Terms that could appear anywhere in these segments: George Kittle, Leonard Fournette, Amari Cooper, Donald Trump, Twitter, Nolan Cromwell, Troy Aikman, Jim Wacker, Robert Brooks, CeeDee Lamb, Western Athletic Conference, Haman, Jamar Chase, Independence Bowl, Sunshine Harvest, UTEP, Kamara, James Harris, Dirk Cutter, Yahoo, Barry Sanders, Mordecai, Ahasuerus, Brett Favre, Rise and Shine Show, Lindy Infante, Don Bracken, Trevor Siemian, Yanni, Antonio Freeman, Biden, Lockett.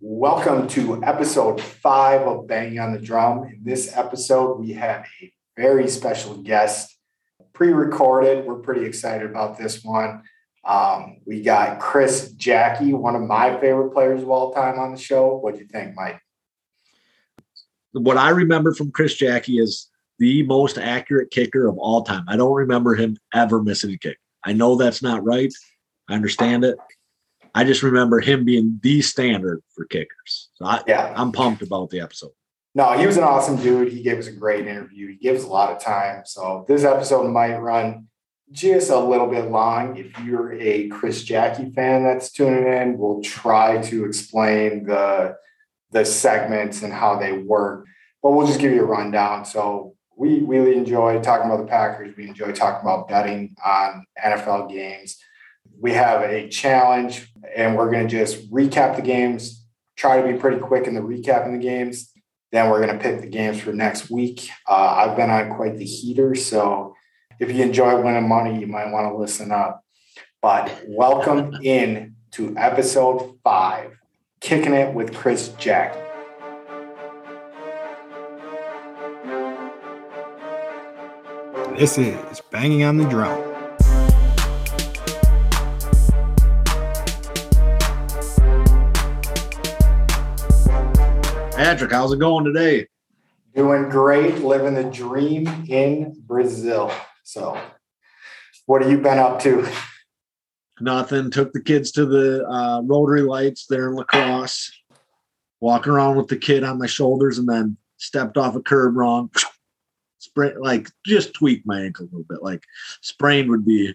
Welcome to episode 5 of Banging on the Drum. In this episode, we have a very special guest, pre-recorded. We're pretty excited about this one. We got Chris Jacke, one of my favorite players of all time on the show. What do you think, Mike? What I remember from Chris Jacke is the most accurate kicker of all time. I don't remember him ever missing a kick. I know that's not right. I understand it. I just remember him being the standard for kickers. So I'm pumped about the episode. No, he was an awesome dude. He gave us a great interview. He gives a lot of time. So this episode might run just a little bit long. If you're a Chris Jacke fan that's tuning in, we'll try to explain the segments and how they work. But we'll just give you a rundown. So we really enjoy talking about the Packers. We enjoy talking about betting on NFL games. We have a challenge, and we're going to just recap the games, try to be pretty quick in the recapping the games. Then we're going to pick the games for next week. I've been on quite the heater, so if you enjoy winning money, you might want to listen up. But welcome in to episode 5, Kicking It with Chris Jacke. This is Banging on the Drum. Patrick, how's it going today? Doing great, living the dream in Brazil. So, what have you been up to? Nothing. Took the kids to the Rotary Lights there in La Crosse. Walking around with the kid on my shoulders, and then stepped off a curb wrong. Just tweaked my ankle a little bit. Like sprained would be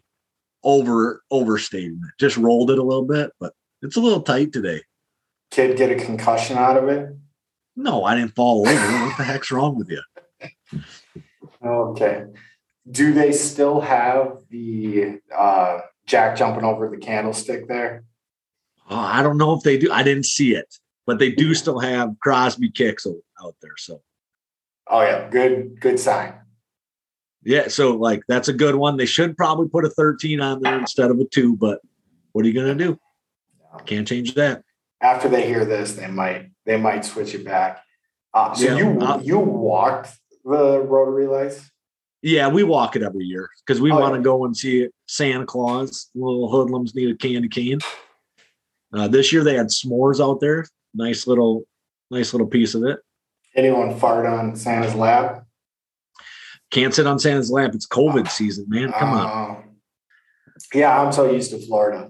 overstating it. Just rolled it a little bit, but it's a little tight today. Kid get a concussion out of it? No, I didn't fall over. What the heck's wrong with you? Okay. Do they still have the Jack jumping over the candlestick there? Oh, I don't know if they do. I didn't see it, but they do still have Crosby kicks out there. So, oh yeah, good sign. Yeah, so that's a good one. They should probably put a 13 on there instead of a 2, but what are you gonna do? Can't change that. After they hear this, they might switch it back. You walked the Rotary Lights? Yeah, we walk it every year because we want to go and see Santa Claus. Little hoodlums need a candy cane. This year they had s'mores out there. Nice little piece of it. Anyone fart on Santa's lap? Can't sit on Santa's lap. It's COVID season, man. Come on. Yeah, I'm so used to Florida.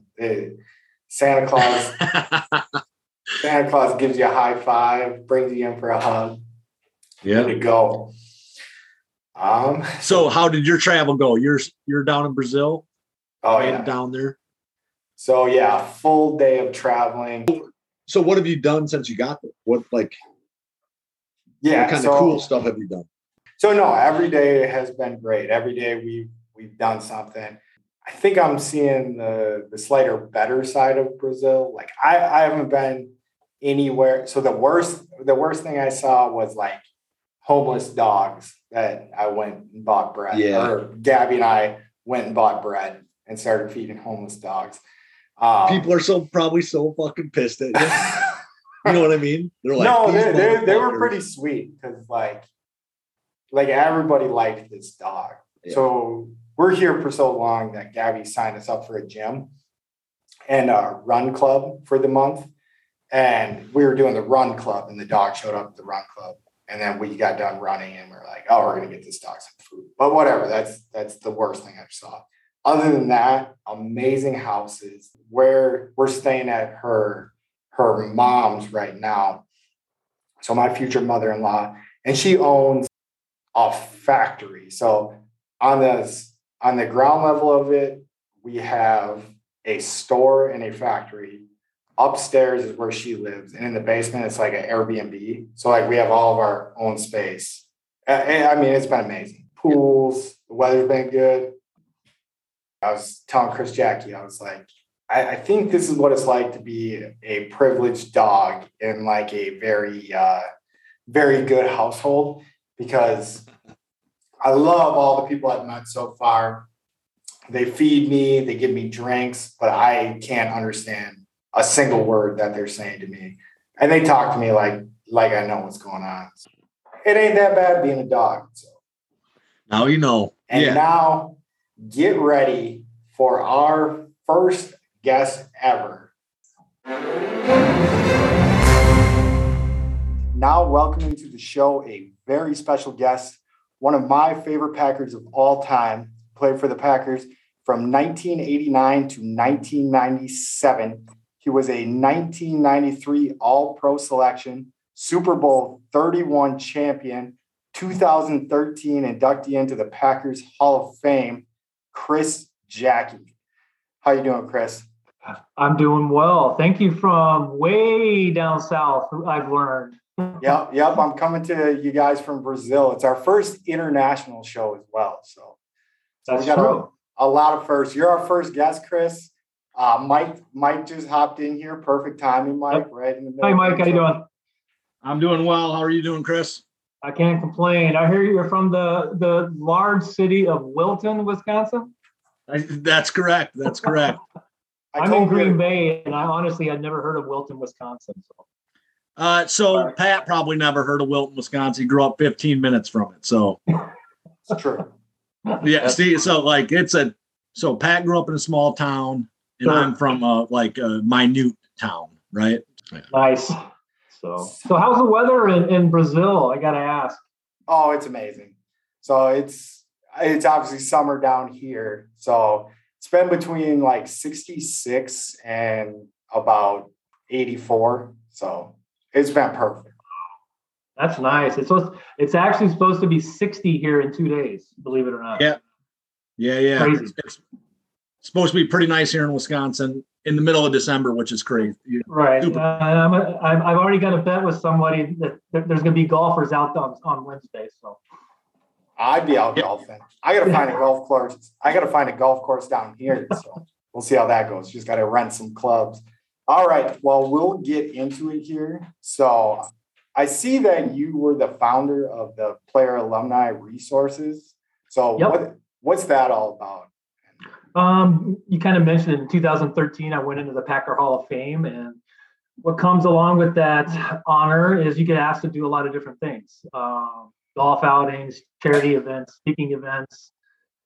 Santa Claus. Santa Claus gives you a high five, brings you in for a hug. Yeah, to go. So how did your travel go? You're down in Brazil. Oh yeah, down there. So yeah, full day of traveling. So what have you done since you got there? What kind of cool stuff have you done? So no, every day has been great. Every day we've done something. I think I'm seeing the slighter better side of Brazil. I haven't been anywhere. So the worst thing I saw was homeless dogs that I went and bought bread. Yeah. Or Gabby and I went and bought bread and started feeding homeless dogs. People are probably so fucking pissed at you. You know what I mean? They're like, no, they were pretty sweet because everybody liked this dog. Yeah. So we're here for so long that Gabby signed us up for a gym and a run club for the month. And we were doing the run club and the dog showed up at the run club. And then we got done running and we're like, oh, we're going to get this dog some food. But whatever, that's the worst thing I saw. Other than that, amazing houses where we're staying at her mom's right now. So my future mother-in-law, and she owns a factory. So on the ground level of it, we have a store and a factory. Upstairs is where she lives, and in the basement it's an Airbnb. So we have all of our own space. I mean, it's been amazing. Pools, the weather's been good. I was telling Chris Jacke, I was like, I think this is what it's like to be a privileged dog in a very, very good household, because I love all the people I've met so far. They feed me, they give me drinks, but I can't understand a single word that they're saying to me. And they talk to me like I know what's going on. So it ain't that bad being a dog. So. Now you know. And now get ready for our first guest ever. Now welcoming to the show a very special guest, one of my favorite Packers of all time, played for the Packers from 1989 to 1997. He was a 1993 All-Pro selection, Super Bowl 31 champion, 2013 inductee into the Packers Hall of Fame, Chris Jacke. How you doing, Chris? I'm doing well. Thank you from way down south, I've learned. Yep. I'm coming to you guys from Brazil. It's our first international show as well. So we got a lot of firsts. You're our first guest, Chris. Mike just hopped in here. Perfect timing, Mike, right in the middle. Hey, Mike, how you doing? I'm doing well. How are you doing, Chris? I can't complain. I hear you're from the large city of Wilton, Wisconsin. That's correct. I'm in Green Bay, and I honestly had never heard of Wilton, Wisconsin. So Pat probably never heard of Wilton, Wisconsin. He grew up 15 minutes from it. So it's true. Yeah. See, so like so Pat grew up in a small town. And I'm from a minute town, right? Yeah. Nice. So how's the weather in Brazil? I gotta ask. Oh, it's amazing. So it's obviously summer down here. So it's been between 66 and about 84. So it's been perfect. That's nice. It's actually supposed to be 60 here in 2 days. Believe it or not. Yeah. Crazy. It's supposed to be pretty nice here in Wisconsin in the middle of December, which is crazy. Right. I've already got a bet with somebody that there's going to be golfers out on Wednesday. So I'd be out golfing. I got to find a golf course. I got to find a golf course down here. So we'll see how that goes. Just got to rent some clubs. All right. Well, we'll get into it here. So I see that you were the founder of the Player Alumni Resources. So what's that all about? You kind of mentioned in 2013, I went into the Packer Hall of Fame, and what comes along with that honor is you get asked to do a lot of different things, golf outings, charity events, speaking events.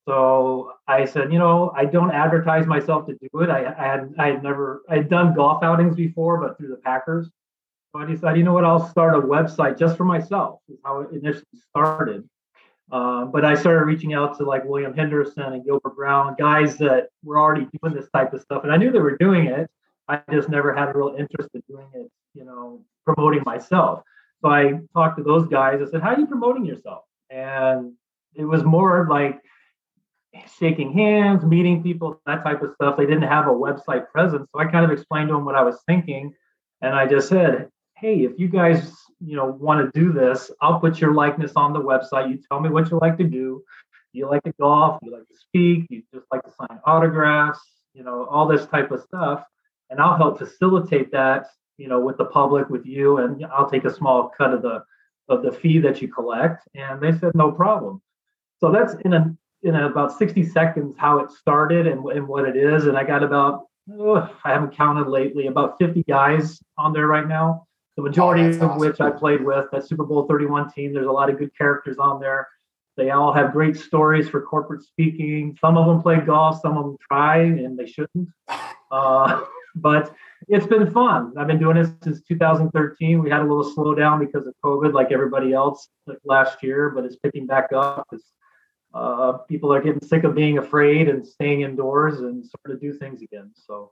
So I said, I don't advertise myself to do it. I had done golf outings before, but through the Packers. So I decided, I'll start a website just for myself, is how it initially started. But I started reaching out to William Henderson and Gilbert Brown, guys that were already doing this type of stuff. And I knew they were doing it. I just never had a real interest in doing it, promoting myself. So I talked to those guys. I said, how are you promoting yourself? And it was more like shaking hands, meeting people, that type of stuff. They didn't have a website presence. So I kind of explained to them what I was thinking. And I just said, hey, if you guys want to do this, I'll put your likeness on the website. You tell me what you like to do. You like to golf, you like to speak, you just like to sign autographs, all this type of stuff. And I'll help facilitate that, with the public, with you, and I'll take a small cut of the fee that you collect. And they said, no problem. So that's in about 60 seconds how it started and what it is. And I got I haven't counted lately, about 50 guys on there right now. The majority of which I played with, that Super Bowl 31 team. There's a lot of good characters on there. They all have great stories for corporate speaking. Some of them play golf, some of them try, and they shouldn't. But it's been fun. I've been doing this since 2013. We had a little slowdown because of COVID, like everybody else last year, but it's picking back up. People are getting sick of being afraid and staying indoors and sort of do things again. So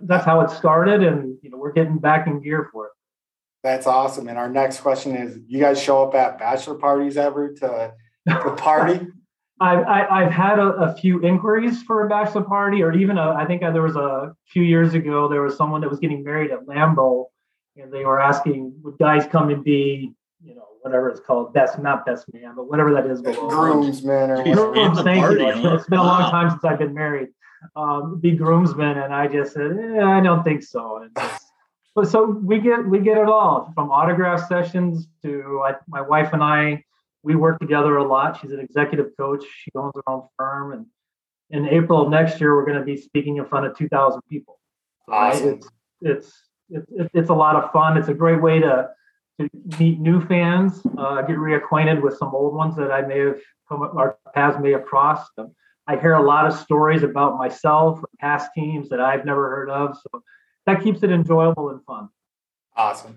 that's how it started, and we're getting back in gear for it. That's awesome. And our next question is, you guys show up at bachelor parties ever to party? I've had a few inquiries for a bachelor party, or even there was a few years ago, there was someone that was getting married at Lambeau, and they were asking, would guys come and be, whatever it's called, best man, but whatever that is. Groomsmen or whatever. It's been a long time since I've been married. Be groomsmen. And I just said, I don't think so. And so we get it all, from autograph sessions to my wife and I. We work together a lot. She's an executive coach. She owns her own firm. And in April of next year, we're going to be speaking in front of 2,000 people. Awesome. It's it's a lot of fun. It's a great way to meet new fans, get reacquainted with some old ones that I may have come, our paths may have crossed. I hear a lot of stories about myself or past teams that I've never heard of. So that keeps it enjoyable and fun. Awesome.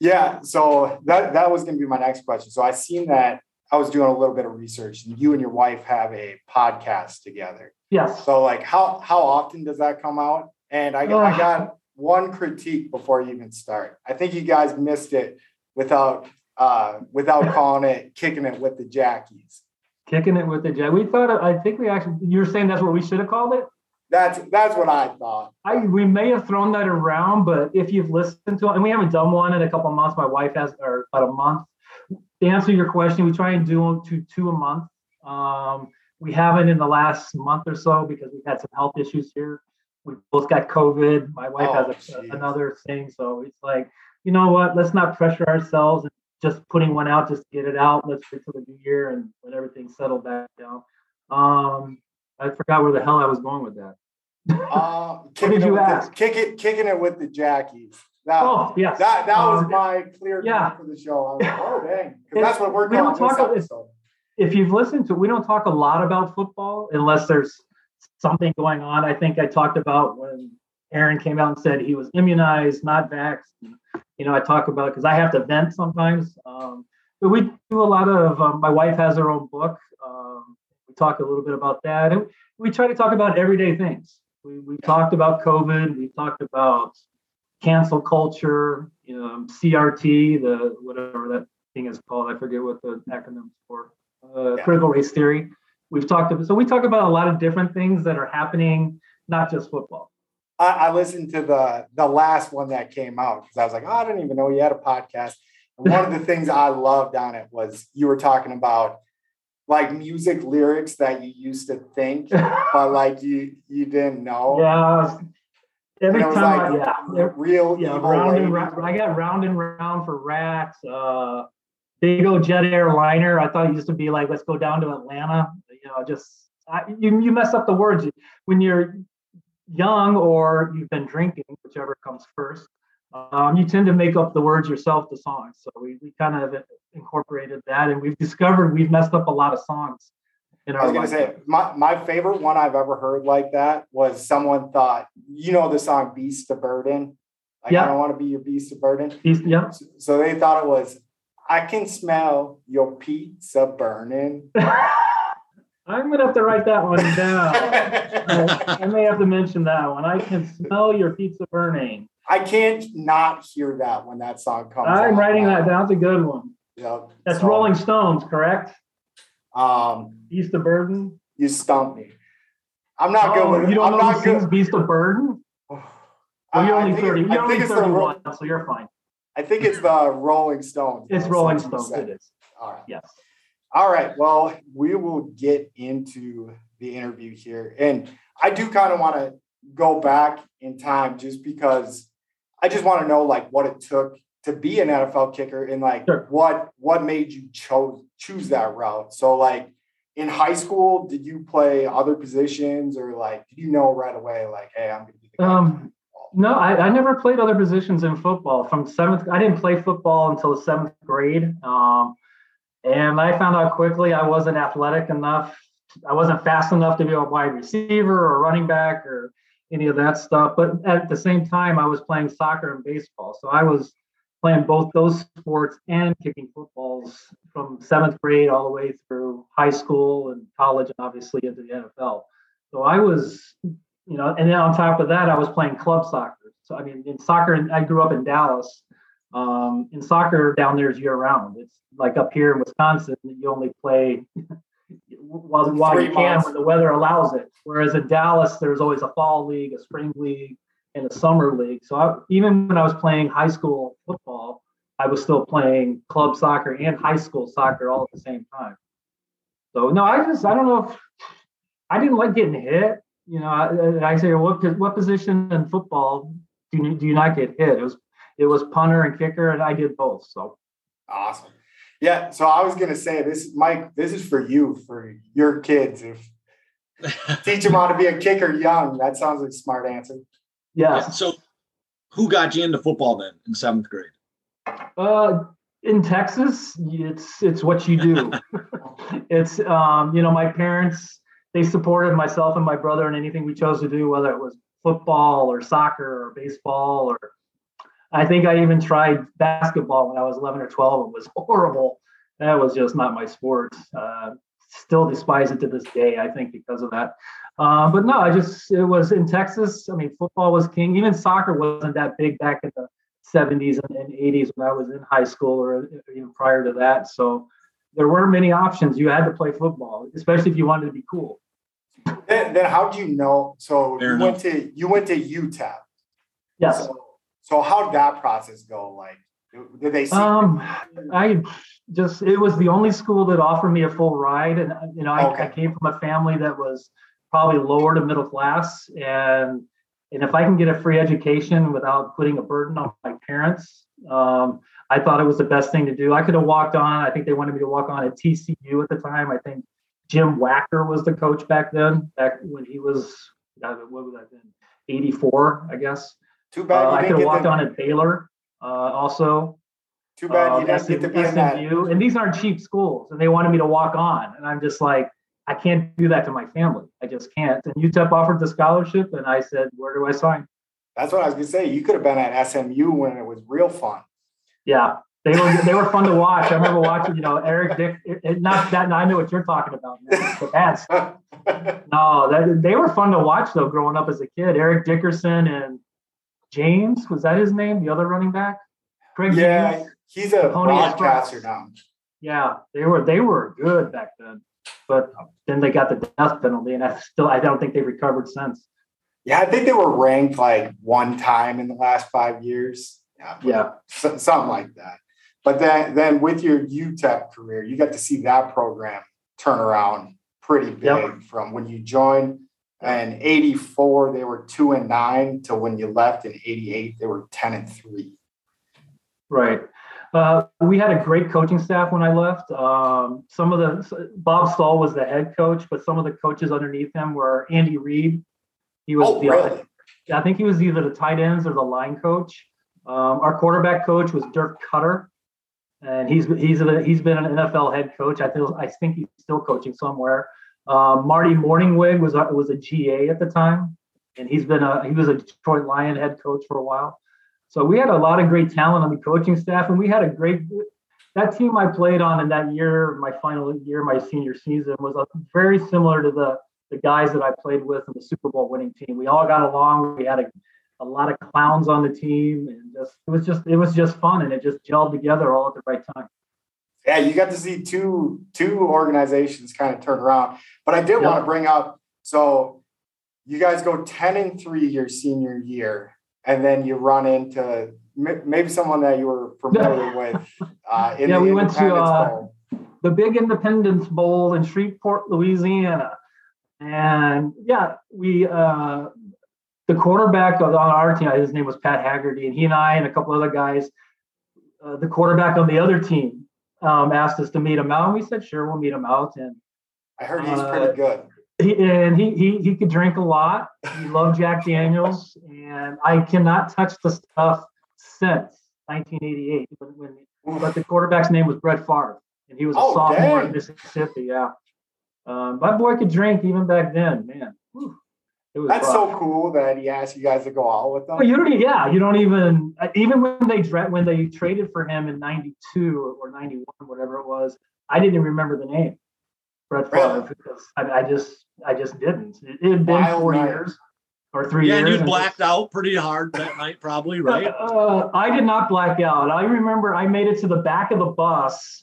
Yeah. So that was going to be my next question. So I seen that I was doing a little bit of research and you and your wife have a podcast together. Yes. So like how often does that come out? And I got one critique before you even start. I think you guys missed it without calling it Kicking It with the Jackies. Kicking It with the Jackies. You were saying that's what we should have called it? That's what I thought. We may have thrown that around, but if you've listened to it, and we haven't done one in a couple of months, my wife has, or about a month. To answer your question, we try and do two a month. We haven't in the last month or so because we've had some health issues here. We both got COVID. My wife has another thing. So it's like, you know what? Let's not pressure ourselves and just putting one out, just get it out. Let's wait till the new year and let everything settle back down. I forgot where the hell I was going with that. What did you ask? Kicking It with the Jackies. Yes. That was my clear for the show. I was like, dang. Because that's what we're going to. If you've listened to, we don't talk a lot about football unless there's something going on. I think I talked about when Aaron came out and said he was immunized, not vaxxed. You know, I talk about it because I have to vent sometimes. But we do a lot of, my wife has her own book. We talk a little bit about that. And we try to talk about everyday things. We talked about COVID. We talked about cancel culture, CRT, the whatever that thing is called. I forget what the acronym's for. Critical race theory. We talk about a lot of different things that are happening, not just football. I listened to the last one that came out because I was like, I didn't even know you had a podcast. And one of the things I loved on it was you were talking about like music lyrics that you used to think, but like you didn't know. Yeah. Every time, like, real. Yeah, I got round and round for rats. Big old jet airliner. I thought it used to be like, let's go down to Atlanta. You mess up the words when you're young or you've been drinking, whichever comes first. You tend to make up the words yourself to songs. So we kind of incorporated that, and we've discovered we've messed up a lot of songs. I was going to say, my favorite one I've ever heard like that was someone thought, you know, the song Beast of Burden. Like, I don't want to be your beast of burden. So they thought it was, I can smell your pizza burning. I'm going to have to write that one down. I may have to mention that one. I can smell your pizza burning. I can't not hear that when that song comes out. I'm writing that down. That's a good one. Yep. That's so, Rolling Stones, correct? Beast of Burden. You stumped me. I'm not good with it. You don't know who sings Beast of Burden? Well, you're only 30. You're only 31, so you're fine. I think it's the Rolling Stones. It's Rolling Stones. It is. All right. Yes. All right. Well, we will get into the interview here. And I do kind of want to go back in time just because I just want to know like what it took to be an NFL kicker and like what made you choose that route. So like in high school, did you play other positions or like, did you know right away, like, hey, I'm going to be the guy? No, I never played other positions in football. I didn't play football until the seventh grade. And I found out quickly I wasn't athletic enough. I wasn't fast enough to be a wide receiver or running back or any of that stuff. But at the same time, I was playing soccer and baseball. So I was playing both those sports and kicking footballs from seventh grade all the way through high school and college, and obviously into the NFL. So I was... and then on top of that, I was playing club soccer. So, I mean, in soccer, I grew up in Dallas. In soccer down there is year round. It's like up here in Wisconsin, you only play while you can when the weather allows it. Whereas in Dallas, there's always a fall league, a spring league, and a summer league. So even when I was playing high school football, I was still playing club soccer and high school soccer all at the same time. So, no, I don't know if I didn't like getting hit. I say, what position in football do you not get hit? It was punter and kicker, and I did both. So awesome. Yeah. So I was going to say this, Mike, this is for you, for your kids. Teach them how to be a kicker young. That sounds like a smart answer. Yeah. So Who got you into football then in seventh grade? In Texas, it's what you do. It's, you know, my parents, they supported myself and my brother in anything we chose to do, whether it was football or soccer or baseball, or I think I even tried basketball when I was 11 or 12. It was horrible. That was just not my sport. Still despise it to this day, I think, because of that. But no, it was in Texas. I mean, football was king. Even soccer wasn't that big back in the 70s and 80s when I was in high school, or even prior to that. So there weren't many options. You had to play football, especially if you wanted to be cool. Then how do you know? So you went to UTEP. Yes. So how'd that process go? Like, did they see? It was the only school that offered me a full ride. And, you know, I came from a family that was probably lower to middle class. And if I can get a free education without putting a burden on my parents, I thought it was the best thing to do. I could have walked on. I think they wanted me to walk on at TCU at the time. I think Jim Wacker was the coach back then, back when he was, what would that have been, 84, I guess. Too bad I could have walked on at Baylor also. Too bad you didn't get to be SMU. And these aren't cheap schools, and they wanted me to walk on. And I'm just like, I can't do that to my family. I just can't. And UTEP offered the scholarship, and I said, where do I sign? That's what I was going to say. You could have been at SMU when it was real fun. Yeah, they were fun to watch. I remember watching, you know, Eric Dick. I know what you're talking about, man. But that's no, they were fun to watch, though, growing up as a kid. Eric Dickerson and James, was that his name? The other running back? Craig James? He's a broadcaster now. Yeah, they were good back then. But then they got the death penalty, and I don't think they've recovered since. Yeah, I think they were ranked like one time in the last 5 years. Yeah. Something like that. But then with your UTEP career, you got to see that program turn around pretty big. Yep. From when you joined in 84, they were 2-9, to when you left in 88, they were 10-3. Right. We had a great coaching staff when I left. Bob Stahl was the head coach, but some of the coaches underneath him were Andy Reid. He was I think he was either the tight ends or the line coach. Our quarterback coach was Dirk Cutter, and he's been an NFL head coach. I think he's still coaching somewhere. Marty Morningwig was a GA at the time, and he was a Detroit Lion head coach for a while. So we had a lot of great talent on the coaching staff, and we had that team I played on in that year, my final year, my senior season, was very similar to the guys that I played with in the Super Bowl winning team. We all got along. We had a lot of clowns on the team, and it was just fun, and it just gelled together all at the right time. Yeah, you got to see two organizations kind of turn around. But I did want to bring up, so you guys go 10-3 your senior year. And then you run into maybe someone that you were familiar with. We went to the big Independence Bowl in Shreveport, Louisiana. And, the quarterback on our team, his name was Pat Haggerty, and he and I and a couple other guys, the quarterback on the other team asked us to meet him out. And we said, sure, we'll meet him out. And I heard he's pretty good. He could drink a lot. He loved Jack Daniels, and I cannot touch the stuff since 1988. But the quarterback's name was Brett Favre, and he was a sophomore at Mississippi. Yeah, my boy could drink even back then, man. Whew. That's rough. So cool that he asked you guys to go out with them. You don't even when they traded for him in '92 or '91, whatever it was. I didn't even remember the name. Brett Favre, really? Because I just didn't. It had been 4 years or 3 years. Yeah, and you blacked out pretty hard that night, probably, right? I did not black out. I remember I made it to the back of the bus,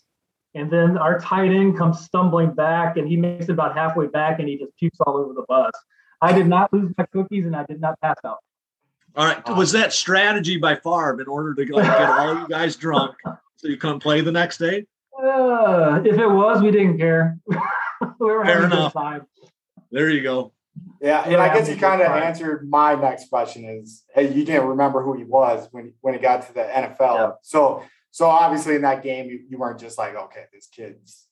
and then our tight end comes stumbling back, and he makes it about halfway back, and he just pukes all over the bus. I did not lose my cookies, and I did not pass out. All right, was that strategy by Favre in order to get all you guys drunk so you couldn't play the next day? If it was, we didn't care. We were having a good time. There you go. Yeah, and I guess you kind of answered my next question is, hey, you didn't remember who he was when it got to the NFL. Yeah. So obviously in that game, you weren't just like, okay, this kid's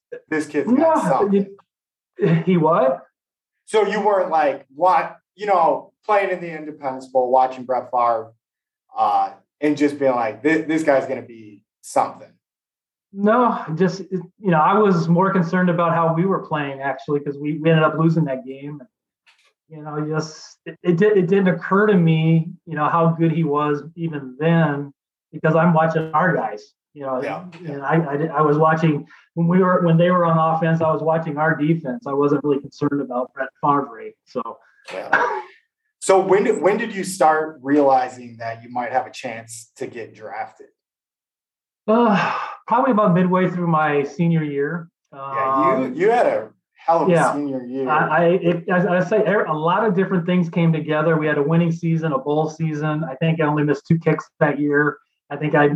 got something. He what? So you weren't like, what? You know, playing in the Independence Bowl, watching Brett Favre and just being like, this guy's going to be something? No, just, I was more concerned about how we were playing, actually, because we ended up losing that game. It didn't occur to me, how good he was even then, because I'm watching our guys. And I was watching when they were on offense. I was watching our defense. I wasn't really concerned about Brett Favre. So, yeah. So when did you start realizing that you might have a chance to get drafted? Probably about midway through my senior year. You had a hell of a senior year. I say a lot of different things came together. We had a winning season, a bowl season. I think I only missed 2 kicks that year. I think I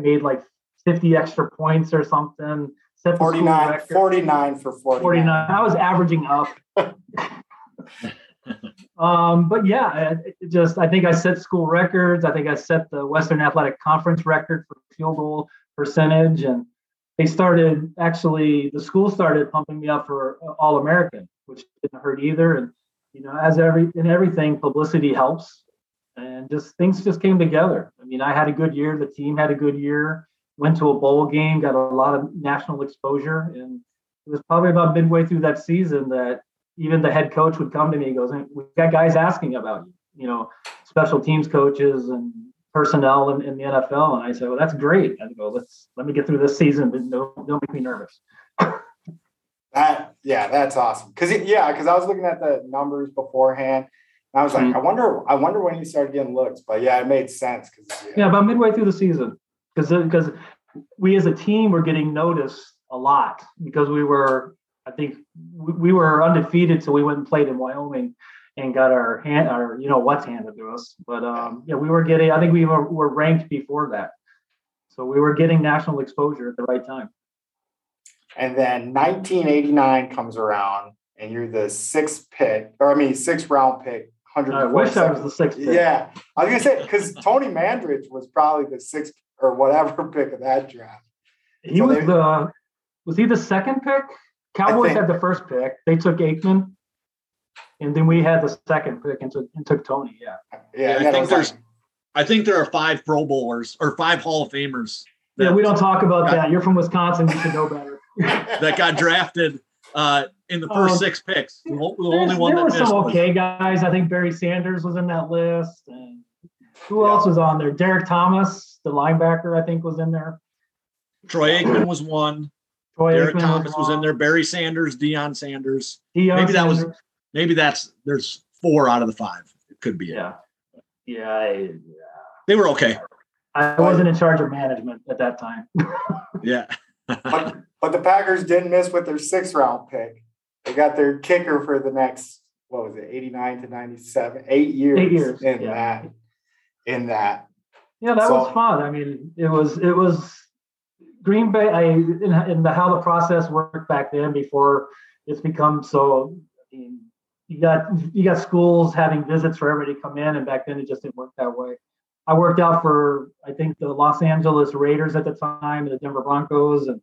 made like 50 extra points or something. 49 for 49. I was averaging up. But yeah, I think I set school records. I think I set the Western Athletic Conference record for field goal percentage. And they the school started pumping me up for All-American, which didn't hurt either. And, as everything, publicity helps. And things came together. I mean, I had a good year. The team had a good year. Went to a bowl game, got a lot of national exposure. And it was probably about midway through that season that even the head coach would come to me and goes, "We got guys asking about you, special teams coaches and personnel in the NFL." And I said, "Well, that's great." I go, "Let me get through this season, but don't make me nervous." That's awesome. Because I was looking at the numbers beforehand. I was like, mm-hmm. I wonder when you started getting looks, but yeah, it made sense. About midway through the season, because we as a team were getting noticed a lot because we were undefeated, so we went and played in Wyoming and got our handed to us. But we were getting. I think we were ranked before that, so we were getting national exposure at the right time. And then 1989 comes around, and you're the 6th round pick. I wish I was the 6th pick. Yeah. I was going to say, because Tony Mandarich was probably the 6th or whatever pick of that draft. Was he the 2nd pick? Cowboys had the 1st pick. They took Aikman. And then we had the 2nd pick and took Tony. Yeah. I think there are 5 Pro Bowlers or 5 Hall of Famers. Yeah, we don't talk about that. You're from Wisconsin. You should know better. That got drafted in the first 6 picks. The only one that missed. There were some okay guys. I think Barry Sanders was in that list. And who else was on there? Derek Thomas, the linebacker, I think, was in there. Troy Aikman was one. Derek Thomas was in there. Barry Sanders, Deion Sanders. There's 4 out of the 5. It could be. Yeah. They were okay. I wasn't in charge of management at that time. Yeah. But the Packers didn't miss with their 6th-round pick. They got their kicker for the next, 89 to 97, 8 years. 8 years in that. Yeah, that was fun. I mean, it was Green Bay. How the process worked back then before it's become so. I mean, you got schools having visits for everybody to come in, and back then it just didn't work that way. I worked out for, I think, the Los Angeles Raiders at the time and the Denver Broncos. And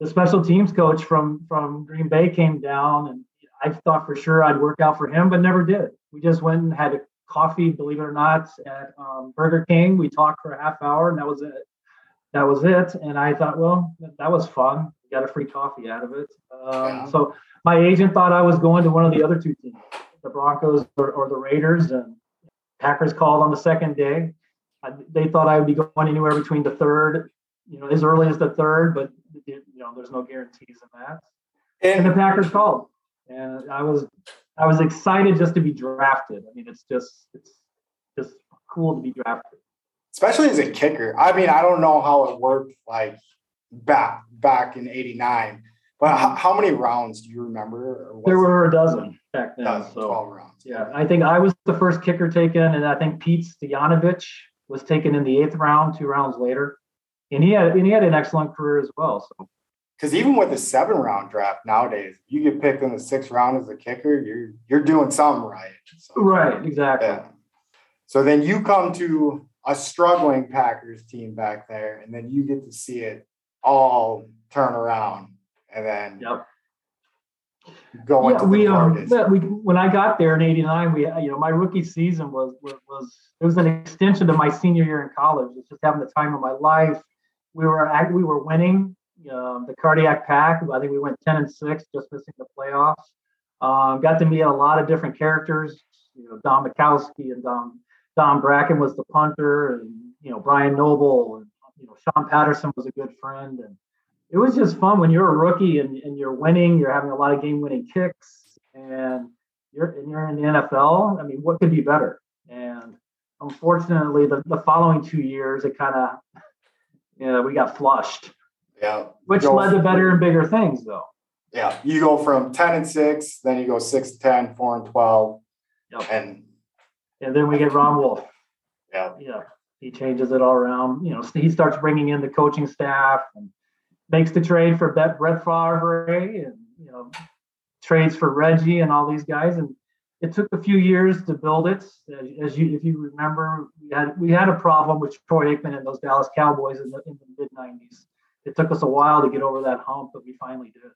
the special teams coach from Green Bay came down, and I thought for sure I'd work out for him, but never did. We just went and had a coffee, believe it or not, at Burger King. We talked for a half hour, and that was it. And I thought, well, that was fun. We got a free coffee out of it. So my agent thought I was going to one of the other 2 teams, the Broncos or the Raiders, and Packers called on the 2nd day. They thought I would be going anywhere between the 3rd, as early as the 3rd, but there's no guarantees in that. And the Packers called, and I was excited just to be drafted. I mean, it's just cool to be drafted, especially as a kicker. I mean, I don't know how it worked like back in '89, but how many rounds do you remember? There were a dozen back then. 12 rounds. Yeah, I think I was the first kicker taken, and I think Pete Stoyanovich was taken in the 8th round, 2 rounds later. And he had an excellent career as well. So, because even with a 7-round draft nowadays, you get picked in the 6th round as a kicker, you're doing something right. So, right, exactly. Yeah. So then you come to a struggling Packers team back there, and then you get to see it all turn around, and then going to the Guardians? When I got there in '89, my rookie season was an extension of my senior year in college. It's just having the time of my life. We were winning the Cardiac Pack. I think we went 10-6, just missing the playoffs. Got to meet a lot of different characters. Don Majkowski and Don Bracken was the punter, and Brian Noble, and Sean Patterson was a good friend. And it was just fun when you're a rookie and you're winning. You're having a lot of game-winning kicks, and you're in the NFL. I mean, what could be better? And unfortunately, the following 2 years, it kind of we got flushed. Yeah, which led to better and bigger things, though. Yeah, you go from 10-6, then you go 6-10, 4-12, yep. and then we get Ron Wolf. Yeah, he changes it all around. He starts bringing in the coaching staff and makes the trade for Brett Favre and trades for Reggie and all these guys. And it took a few years to build it. If you remember, we had a problem with Troy Aikman and those Dallas Cowboys in the mid '90s. It took us a while to get over that hump, but we finally did.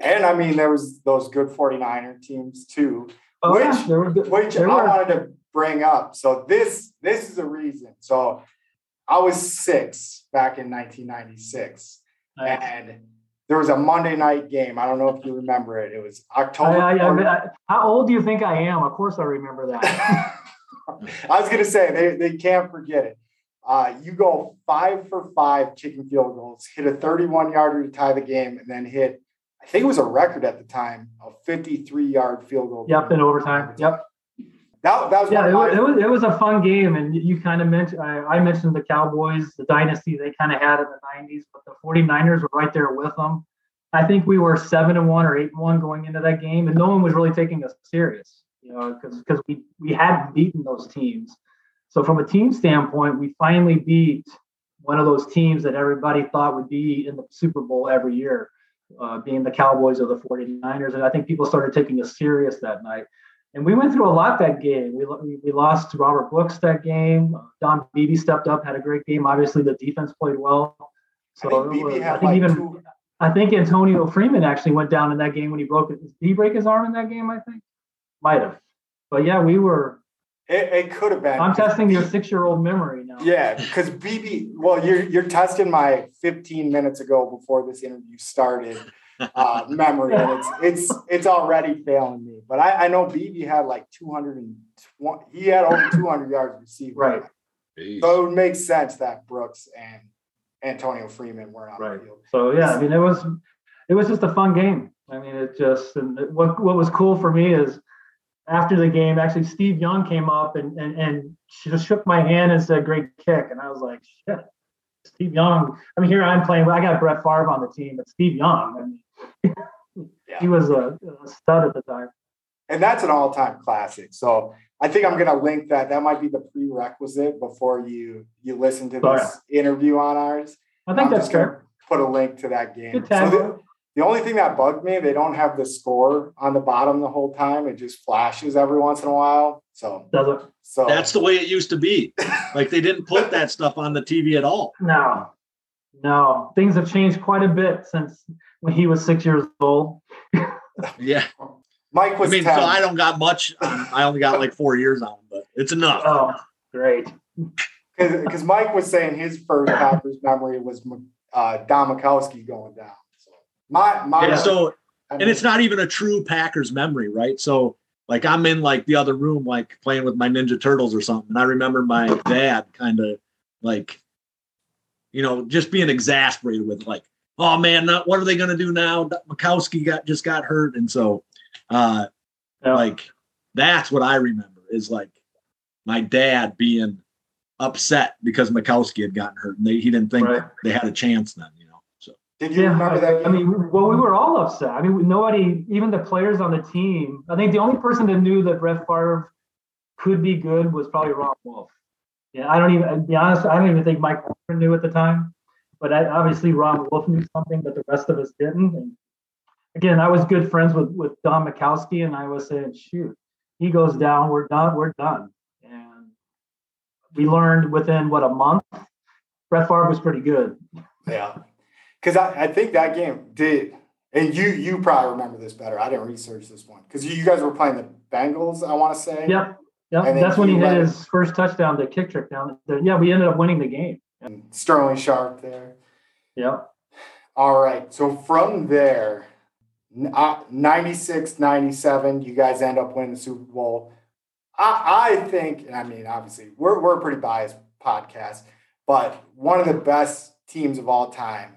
And I mean, there was those good 49er teams too, I wanted to bring up. So this is a reason. So I was 6 back in 1996. Nice. And there was a Monday night game. I don't know if you remember it. It was October. How old do you think I am? Of course I remember that. I was going to say, they can't forget it. You go 5 for 5 kicking field goals, hit a 31-yarder to tie the game, and then hit, I think it was a record at the time, a 53-yard field goal. Yep, in overtime. Yep. That was it was a fun game, and you kind of mentioned, I mentioned the Cowboys, the dynasty they kind of had in the 90s, but the 49ers were right there with them. I think we were 7-1 or 8-1 going into that game, and no one was really taking us serious, because we hadn't beaten those teams. So from a team standpoint, we finally beat one of those teams that everybody thought would be in the Super Bowl every year, being the Cowboys or the 49ers, and I think people started taking us serious that night. And we went through a lot that game. We lost to Robert Brooks that game. Don Beebe stepped up, had a great game. Obviously, the defense played well. So I think Antonio Freeman actually went down in that game when he broke it. Did he break his arm in that game? I think might have. But yeah, we were. It could have been. I'm testing your 6-year-old memory now. Yeah, because Beebe. Well, you're testing my 15 minutes ago before this interview started. Memory, and it's already failing me. But I know Beebe had like 220. He had over 200 yards receiving. Right. Jeez. So it makes sense that Brooks and Antonio Freeman were on the field. So yeah, I mean it was just a fun game. I mean what was cool for me is after the game, actually Steve Young came up and she just shook my hand and said, "Great kick," and I was like, "Shit, Steve Young." I mean, here I'm playing. I got Brett Favre on the team, but Steve Young. I mean, he was a stud at the time. And that's an all-time classic. So I think I'm going to link that. That might be the prerequisite before you listen to this interview on ours. I think that's fair. Put a link to that game. So the only thing that bugged me, they don't have the score on the bottom the whole time. It just flashes every once in a while. So that's the way it used to be. Like they didn't put that stuff on the TV at all. No, things have changed quite a bit since when he was 6 years old. Yeah. Mike was 10. So I don't got much. I only got like 4 years on, but it's enough. Oh, great. Because Mike was saying his first Packers memory was Don Majkowski going down. So it's not even a true Packers memory, right? So like I'm in like the other room, like playing with my Ninja Turtles or something. And I remember my dad kind of like, just being exasperated with like, oh man, what are they going to do now? Majkowski just got hurt. And so that's what I remember is like my dad being upset because Majkowski had gotten hurt and he didn't think they had a chance then, so. Did you remember that game? I mean, well, we were all upset. I mean, nobody, even the players on the team, I think the only person that knew that Brett Favre could be good was probably Ron Wolf. Yeah, I don't even think Mike Walker knew at the time, but obviously Ron Wolf knew something, but the rest of us didn't. And again, I was good friends with Don Majkowski, and I was saying, shoot, he goes down, we're done. And we learned within, a month, Brett Favre was pretty good. Yeah, because I think that game And you probably remember this better. I didn't research this one because you guys were playing the Bengals, I want to say. Yep. That's when he hit his first touchdown, the kick trick down. Yeah, we ended up winning the game. Yep. And Sterling Sharp there. Yep. All right. So from there, 96-97, you guys end up winning the Super Bowl. I think, and I mean, obviously, we're a pretty biased podcast, but one of the best teams of all time.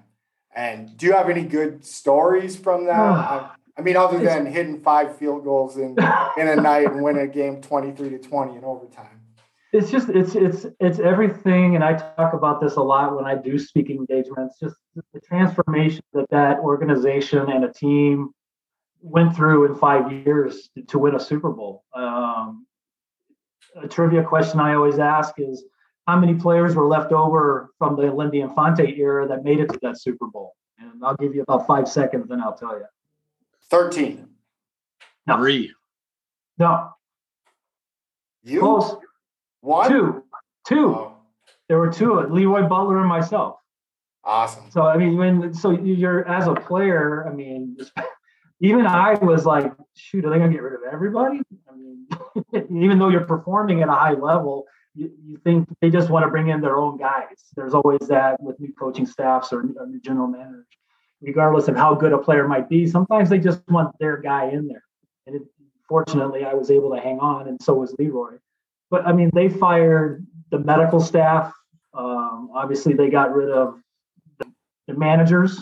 And do you have any good stories from that? I mean, other than hitting 5 field goals in a night and winning a game 23-20 in overtime. It's just, it's everything. And I talk about this a lot when I do speaking engagements, just the transformation that organization and a team went through in 5 years to win a Super Bowl. A trivia question I always ask is, how many players were left over from the Lindy Infante era that made it to that Super Bowl? And I'll give you about 5 seconds, and I'll tell you. 13. No. 3. No. You? Close. 1? 2. Oh. There were 2, Leroy Butler and myself. Awesome. So, I mean, you're as a player, I mean, even I was like, shoot, are they going to get rid of everybody? I mean, even though you're performing at a high level, you think they just want to bring in their own guys. There's always that with new coaching staffs or new general managers, regardless of how good a player might be. Sometimes they just want their guy in there. And fortunately, I was able to hang on, and so was Leroy. But, I mean, they fired the medical staff. Obviously, they got rid of the managers.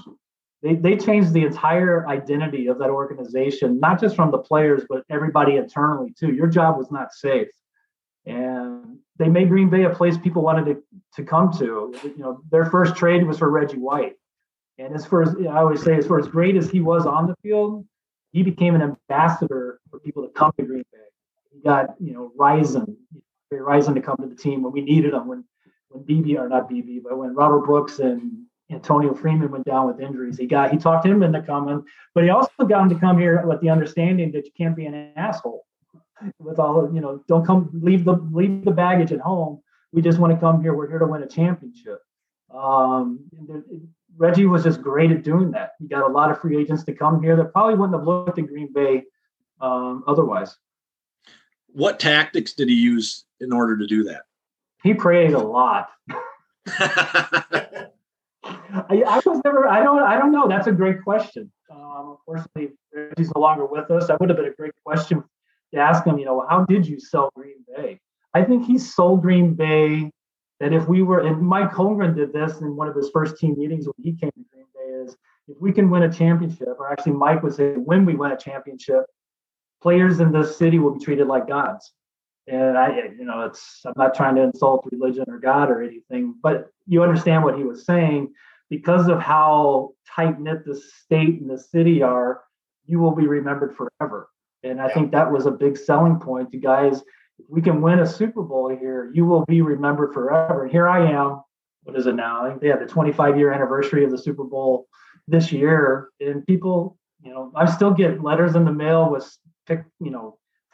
They changed the entire identity of that organization, not just from the players, but everybody internally, too. Your job was not safe. And they made Green Bay a place people wanted to come to. You know, their first trade was for Reggie White. And as far as great as he was on the field, he became an ambassador for people to come to Green Bay. He got, Ryzen to come to the team when we needed him, when Robert Brooks and Antonio Freeman went down with injuries. He talked him into coming, but he also got him to come here with the understanding that you can't be an asshole. With all don't come, leave the baggage at home. We just want to come here. We're here to win a championship. Reggie was just great at doing that. He got a lot of free agents to come here that probably wouldn't have looked in Green Bay otherwise. What tactics did he use in order to do that? He prayed a lot. I don't know. That's a great question. Unfortunately, Reggie's no longer with us. That would have been a great question to ask him, how did you sell Green Bay? I think he sold Green Bay that if we were, and Mike Holmgren did this in one of his first team meetings when he came to Green Bay, is if we can win a championship, or actually Mike would say, when we win a championship, players in this city will be treated like gods. And I'm not trying to insult religion or God or anything, but you understand what he was saying. Because of how tight-knit the state and the city are, you will be remembered forever. And I think that was a big selling point to guys. If we can win a Super Bowl here, you will be remembered forever. And here I am. What is it now? I think they had the 25-year anniversary of the Super Bowl this year. And people, I still get letters in the mail with,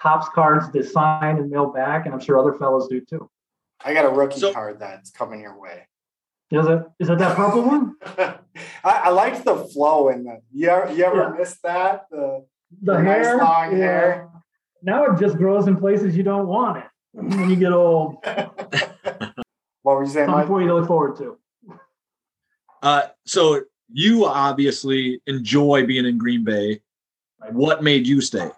Topps cards to sign and mail back. And I'm sure other fellows do too. I got a rookie card that's coming your way. Is it that purple one? I liked the flow in that. You ever miss that? The hair, nice long hair. Now it just grows in places you don't want it when you get old. What were you saying? Something for you to look forward to. So you obviously enjoy being in Green Bay. What made you stay?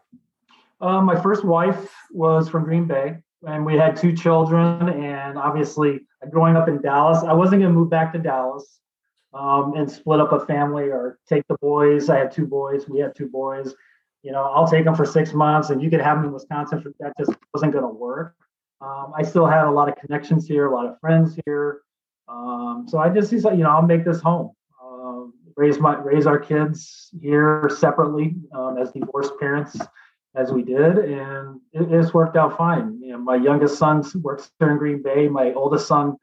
My first wife was from Green Bay, and we had 2 children. And obviously, growing up in Dallas, I wasn't going to move back to Dallas. And split up a family or take the boys. I had 2 boys. We had 2 boys. I'll take them for 6 months and you could have them in Wisconsin. That just wasn't going to work. I still had a lot of connections here, a lot of friends here. So I just decided, I'll make this home. Raise our kids here separately as divorced parents as we did. And it's worked out fine. My youngest son works here in Green Bay. My oldest son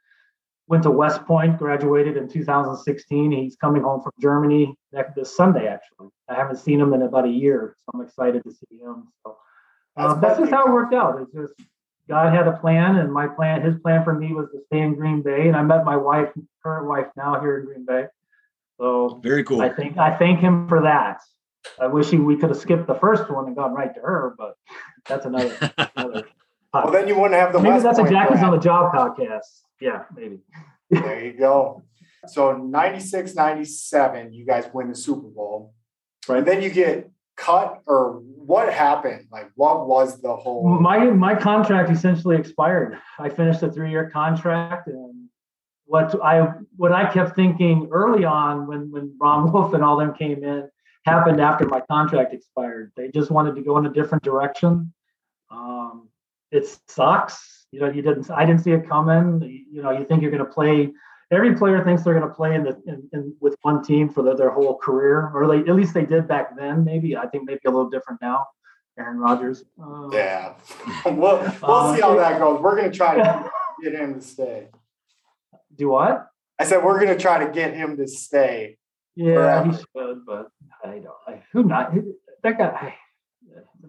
went to West Point, graduated in 2016. He's coming home from Germany this Sunday, actually. I haven't seen him in about a year, so I'm excited to see him. So that's just how it worked out. It's just God had a plan, and his plan for me was to stay in Green Bay. And I met my current wife now here in Green Bay. So very cool. I thank him for that. I wish we could have skipped the first one and gone right to her, but that's another. Well, then you wouldn't have the. Maybe that's a Jackie's on the Job podcast. Yeah, maybe. There you go. So 96, 97, you guys win the Super Bowl, right? And then you get cut, or what happened? Like, what was the whole? My contract essentially expired. I finished a 3-year contract, and what I kept thinking early on when Ron Wolf and all them came in happened after my contract expired. They just wanted to go in a different direction. It sucks. You know, I didn't see it coming. You know, you think you're going to play. Every player thinks they're going to play with one team for their whole career, or at least they did back then. Maybe I think maybe a little different now. Aaron Rodgers. Yeah, we'll see how that goes. We're going to try to get him to stay. Do what? I said we're going to try to get him to stay. Yeah, forever. He should, but I don't. That guy.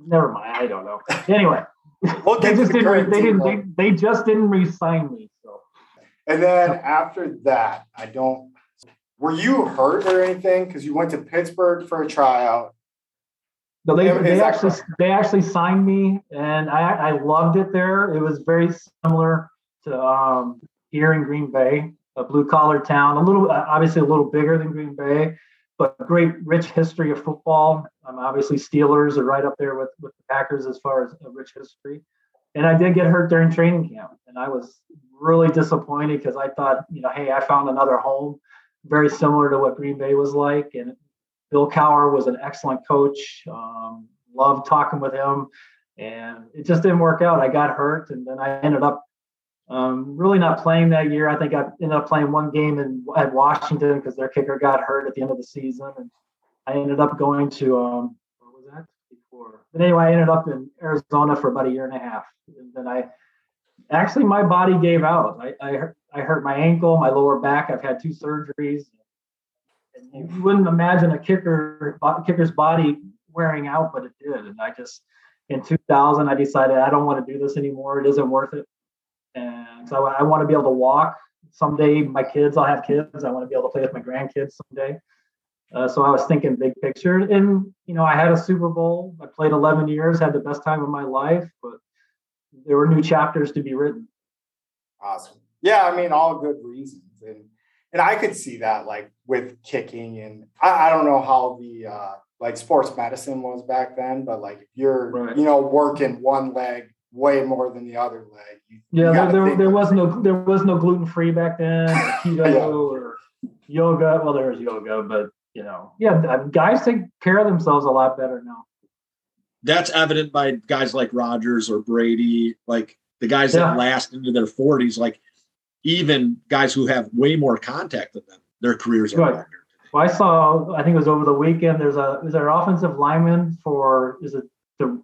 Never mind. I don't know. Anyway, they just didn't re-sign me. And then after that, were you hurt or anything? Because you went to Pittsburgh for a tryout. No, they actually signed me, and I loved it there. It was very similar to here in Green Bay, a blue-collar town, obviously a little bigger than Green Bay, but great, rich history of football. Obviously, Steelers are right up there with the Packers as far as a rich history. And I did get hurt during training camp, and I was really disappointed because I thought, you know, hey, I found another home, very similar to what Green Bay was like. And Bill Cowher was an excellent coach. Loved talking with him, and it just didn't work out. I got hurt, and then I ended up really not playing that year. I think I ended up playing one game at Washington because their kicker got hurt at the end of the season, and I ended up going to But anyway, I ended up in Arizona for about a year and a half. And then my body gave out. I hurt my ankle, my lower back. I've had 2 surgeries. And you wouldn't imagine a kicker's body wearing out, but it did. And in 2000, I decided I don't want to do this anymore. It isn't worth it. And so I want to be able to walk someday. I'll have kids. I want to be able to play with my grandkids someday. So I was thinking big picture, and you know, I had a Super Bowl. I played 11 years, had the best time of my life, but there were new chapters to be written. Awesome. Yeah, I mean, all good reasons, and I could see that, like with kicking, and I don't know how the like sports medicine was back then, but like if you're working one leg way more than the other leg. There was no gluten free back then, or keto or yoga. Well, there was yoga, but. You know, guys take care of themselves a lot better now. That's evident by guys like Rodgers or Brady, like the guys that last into their 40s, like even guys who have way more contact than them, their careers are longer. Well, I think it was over the weekend, is there an offensive lineman for the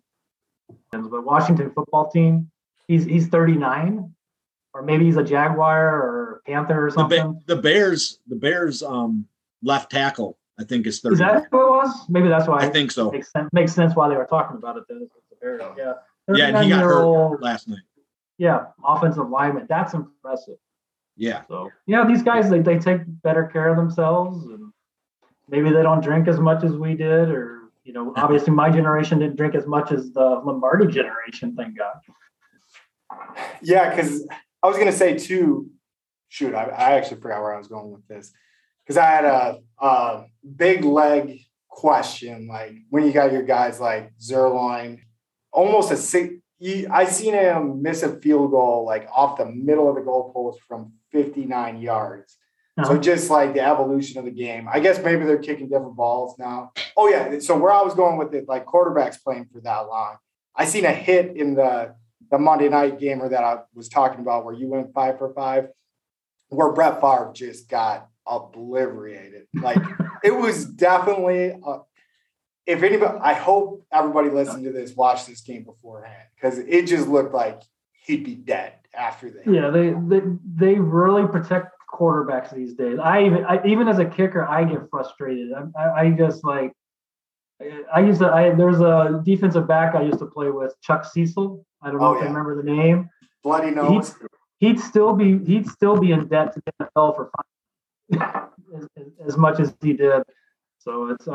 Washington football team? He's 39, or maybe he's a Jaguar or Panther or something. The Bears, left tackle, I think it's 30. Is that who it was? Maybe that's why. I think so. Makes sense why they were talking about it then. Yeah. And he got hurt last night. Yeah, offensive lineman. That's impressive. Yeah. So, yeah, these guys, they take better care of themselves, and maybe they don't drink as much as we did, or, you know, obviously my generation didn't drink as much as the Lombardi generation, thank God. Yeah, because I was going to say, too, shoot, I actually forgot where I was going with this. Because I had a big leg question, like when you got your guys like Zerline, almost I seen him miss a field goal like off the middle of the goalpost from 59 yards. Uh-huh. So just like the evolution of the game, I guess maybe they're kicking different balls now. Oh yeah, so where I was going with it, like quarterbacks playing for that long. I seen a hit in the Monday night gamer that I was talking about where you went 5 for 5, where Brett Favre just got obliterated. Like it was definitely if anybody, I hope everybody listened to this, watched this game beforehand, because it just looked like he'd be dead after that. Yeah, they really protect quarterbacks these days. I even as a kicker, I get frustrated. There's a defensive back I used to play with, Chuck Cecil. I don't know if you remember the name. Bloody nose. He'd still be in debt to the NFL for 5 as as much as he did. So it's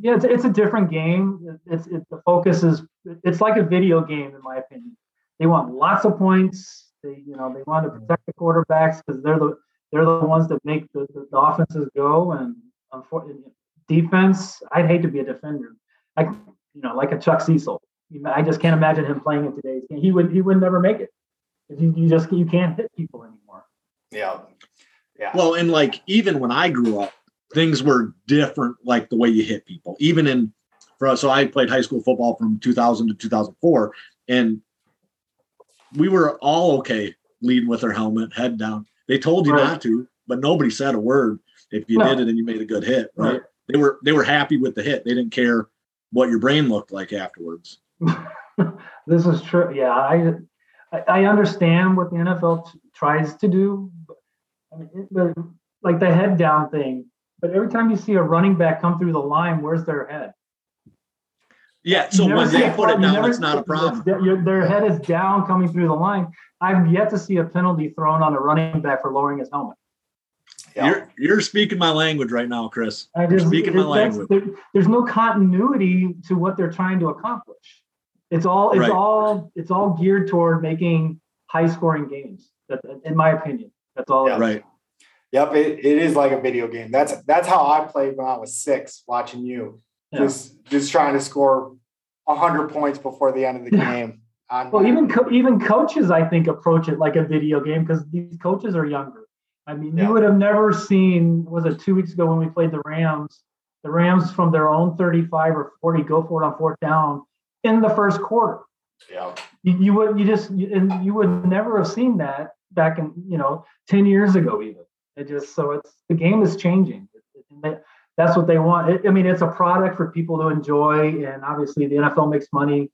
yeah, it's a different game. It's the focus is, it's like a video game in my opinion. They want lots of points. They want to protect the quarterbacks because they're the ones that make the offenses go. And unfortunately, defense, I'd hate to be a defender. Like a Chuck Cecil. I just can't imagine him playing in today's game. He would never make it. You can't hit people anymore. Yeah. Yeah. Well, and like even when I grew up, things were different, like the way you hit people. So I played high school football from 2000 to 2004, and we were all okay leading with our helmet, head down. They told you not to, but nobody said a word. If you did it and you made a good hit, right? They were happy with the hit. They didn't care what your brain looked like afterwards. This is true. Yeah, I understand what the NFL tries to do. Like the head down thing. But every time you see a running back come through the line, where's their head? Yeah, so when they put it down, it's not a problem. Their head is down coming through the line. I've yet to see a penalty thrown on a running back for lowering his helmet. Yeah. You're speaking my language right now, Chris. There's no continuity to what they're trying to accomplish. It's all geared toward making high-scoring games. That, in my opinion, that's all. Yeah. Right. Yep, it is like a video game. That's how I played when I was 6, watching you. Yeah. Just trying to score 100 points before the end of the game. Well, even coaches, I think, approach it like a video game because these coaches are younger. You would have never seen, was it 2 weeks ago when we played the Rams? The Rams from their own 35 or 40 go for it on fourth down in the first quarter. Yeah, you would never have seen that back in 10 years ago even. The game is changing. That's what they want. It's a product for people to enjoy, and obviously the NFL makes money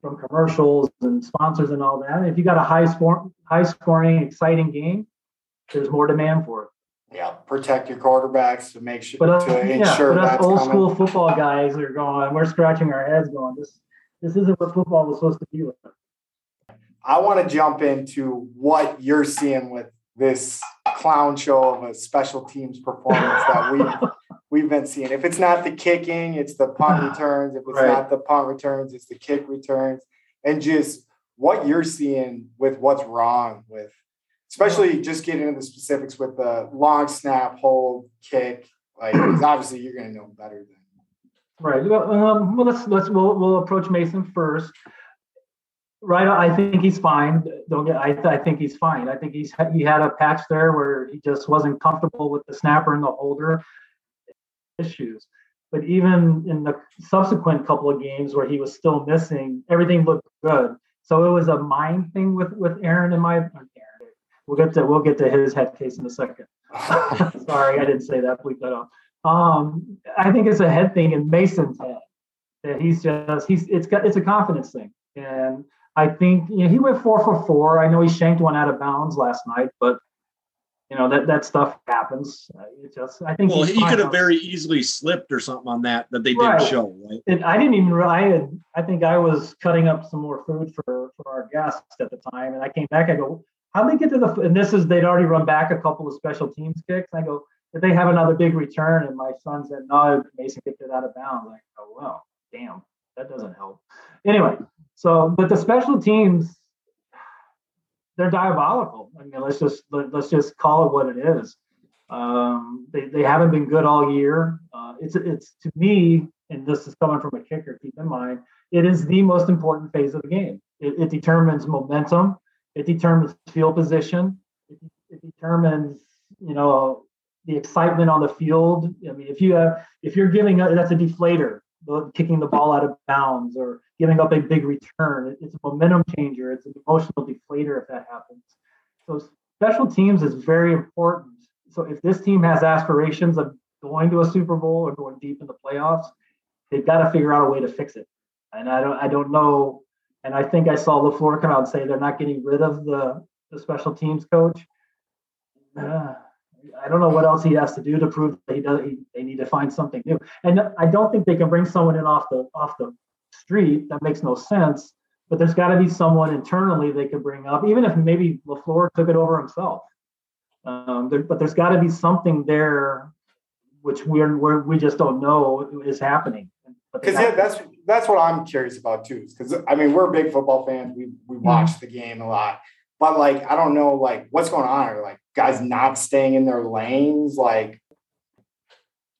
from commercials and sponsors and all that. And if you got a high scoring, exciting game, there's more demand for it. Yeah, protect your quarterbacks to make sure ensure that's coming. But us old school football guys are going, we're scratching our heads going, this isn't what football was supposed to be with. I want to jump into what you're seeing with this clown show of a special teams performance that we've been seeing. If it's not the kicking, it's the punt returns. If it's not the punt returns, it's the kick returns. And just what you're seeing with what's wrong with, especially just getting into the specifics with the long snap, hold, kick. Like, obviously you're going to know better than me. Right. Well, we'll approach Mason first. Right, I think he's fine. I think he's fine. I think he had a patch there where he just wasn't comfortable with the snapper and the holder issues. But even in the subsequent couple of games where he was still missing, everything looked good. So it was a mind thing with Aaron. We'll get to his head case in a second. Sorry, I didn't say that. Bleep that off. I think it's a head thing in Mason's head that it's a confidence thing. And I think he went 4 for 4. I know he shanked one out of bounds last night, but that stuff happens. He could have very easily slipped or something on that they didn't show. Right? And I didn't even realize. I think I was cutting up some more food for our guests at the time, and I came back. I go, how'd they get to the? And they'd already run back a couple of special teams kicks. And I go, did they have another big return? And my son said, no, Mason kicked it out of bounds. Like, oh well, damn, that doesn't help. Anyway. So, but the special teams, they're diabolical. Let's just call it what it is. They haven't been good all year. It's to me, and this is coming from a kicker, keep in mind, it is the most important phase of the game. It determines momentum. It determines field position. It determines, the excitement on the field. If you're giving up, that's a deflator. Kicking the ball out of bounds or giving up a big return. It's a momentum changer. It's an emotional deflator if that happens. So special teams is very important. So if this team has aspirations of going to a Super Bowl or going deep in the playoffs, they've got to figure out a way to fix it. And I don't know. And I think I saw LaFleur come out and say they're not getting rid of the special teams coach. I don't know what else he has to do to prove that they need to find something new. And I don't think they can bring someone in off the street. That makes no sense. But there's got to be someone internally they could bring up, even if maybe LaFleur took it over himself. But there's got to be something there which we just don't know is happening. Because that's what I'm curious about too. Because I mean, we're big football fans. We watch the game a lot, but like I don't know like what's going on, or like guys not staying in their lanes. Like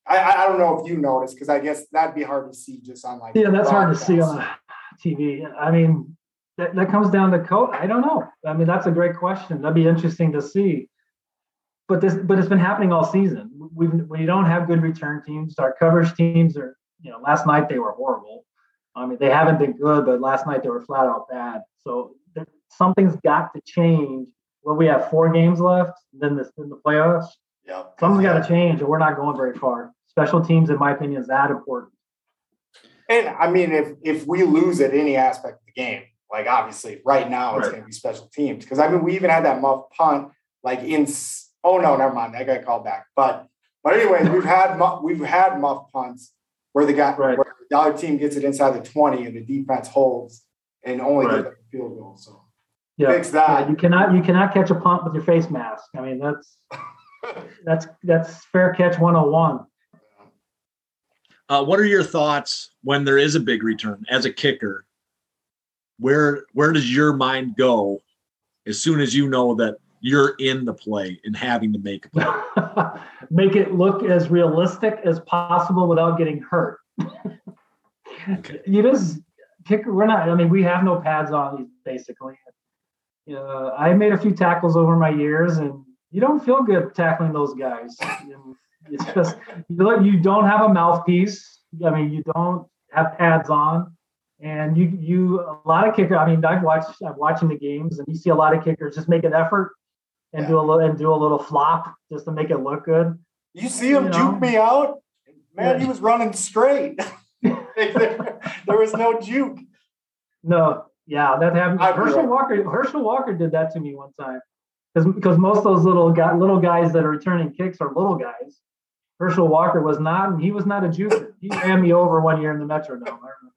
I don't know if you noticed, because I guess that'd be hard to see just on like that's hard to see on TV. I mean that comes down to coach. I don't know. I mean that's a great question. That'd be interesting to see. But it's been happening all season. We don't have good return teams. Our coverage teams are, last night they were horrible. I mean, they haven't been good, but last night they were flat out bad. So something's got to change. Well, we have 4 games left, then the playoffs. Yeah, something's got to change, and we're not going very far. Special teams, in my opinion, is that important. And I mean, if we lose at any aspect of the game, like obviously right now it's going to be special teams, because I mean we even had that muff punt like in. Oh no, never mind. That guy called back. But anyway, we've had muff punts where where the other team gets it inside the 20 and the defense holds and only gets a field goal. So fix that. Yeah, you cannot catch a punt with your face mask. I mean that's that's fair catch 101. What are your thoughts when there is a big return as a kicker? Where does your mind go as soon as you know that you're in the play and having to make a play? Make it look as realistic as possible without getting hurt. Okay. You just kick. We have no pads on basically. I made a few tackles over my years, and you don't feel good tackling those guys. It's just you don't have a mouthpiece. I mean, you don't have pads on. And you a lot of kickers. I mean, I'm watching the games, and you see a lot of kickers just make an effort and do a little flop just to make it look good. You see him juke me out, man. Yeah. He was running straight. there was no juke. No, yeah, that happened. Herschel Walker did that to me one time because most of those little guys that are returning kicks are little guys. Herschel Walker was not, and he was not a juker. He ran me over one year in the Metrodome. I remember.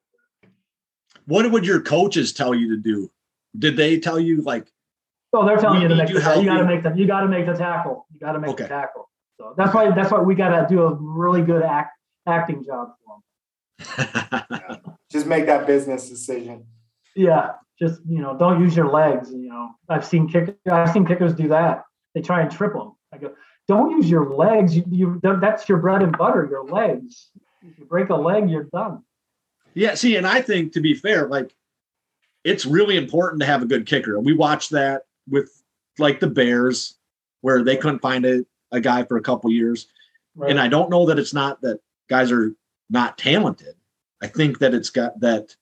What would your coaches tell you to do? Did they tell you like? Oh, they're telling you to make the tackle. You got to make the tackle. You got to make the tackle. So that's why we got to do a really good acting job for them. Yeah. Just make that business decision. Yeah, just don't use your legs. I've seen kickers do that. They try and trip them. I go, don't use your legs. That's your bread and butter. Your legs. If you break a leg, you're done. Yeah, see, and I think, to be fair, like it's really important to have a good kicker. We watched that with like the Bears where they couldn't find a guy for a couple years. Right. And I don't know that it's not that guys are not talented. I think that it's got that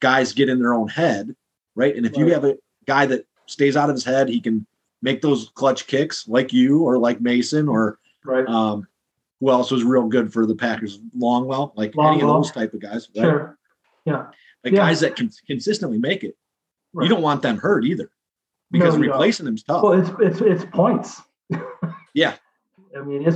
guys get in their own head, right? And if you have a guy that stays out of his head, he can make those clutch kicks like you or like Mason or who else was real good for the Packers? Longwell, like any of those type of guys. Right? Sure. Yeah. Guys that can consistently make it. Right. You don't want them hurt either because replacing them is tough. Well, it's points. Yeah. I mean, you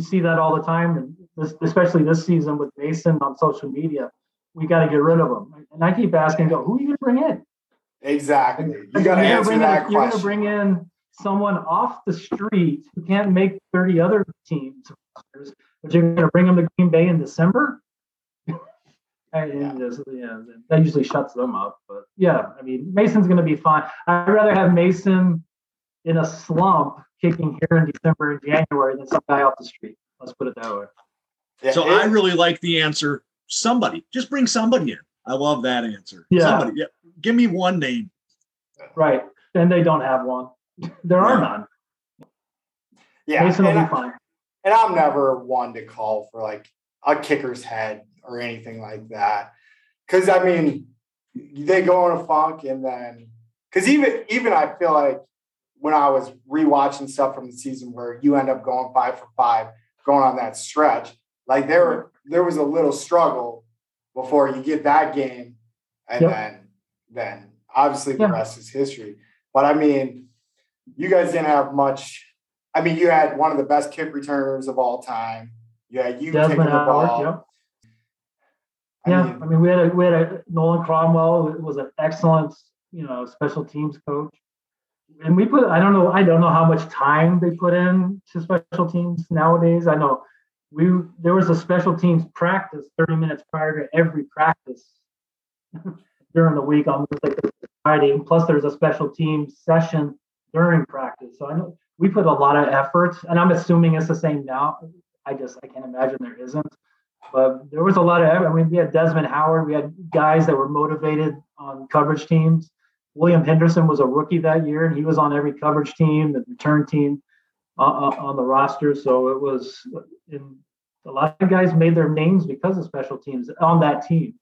see that all the time, and especially this season with Mason on social media, we got to get rid of him. And I keep asking, who are you going to bring in? Exactly. You got to answer that question. You're going to bring in someone off the street who can't make 30 other teams, but you're going to bring them to Green Bay in December. That usually shuts them up. But Mason's going to be fine. I'd rather have Mason in a slump kicking here in December and January than some guy off the street. Let's put it that way. Yeah, so I really like the answer. Somebody, just bring somebody in. I love that answer. Yeah. Somebody. Yeah. Give me one name. Right. And they don't have one. There are none. Yeah, Mason will be fine. And I'm never one to call for like a kicker's head or anything like that, because I mean they go in a funk, and then because even I feel like when I was rewatching stuff from the season where you end up going 5 for 5, going on that stretch, like there was a little struggle before you get that game, and then obviously the rest is history. But I mean. You guys didn't have much. I mean, you had one of the best kick returners of all time. Yeah, you kicking the ball. We had a Nolan Cromwell, who was an excellent, special teams coach, and I don't know how much time they put in to special teams nowadays. I know there was a special teams practice 30 minutes prior to every practice during the week, almost like this Friday. And plus, there's a special teams session during practice. So I know we put a lot of effort, and I'm assuming it's the same now. I can't imagine there isn't. But there was a lot of effort. I mean, we had Desmond Howard. We had guys that were motivated on coverage teams. William Henderson was a rookie that year, and he was on every coverage team and return team on the roster. So it was a lot of guys made their names because of special teams on that team.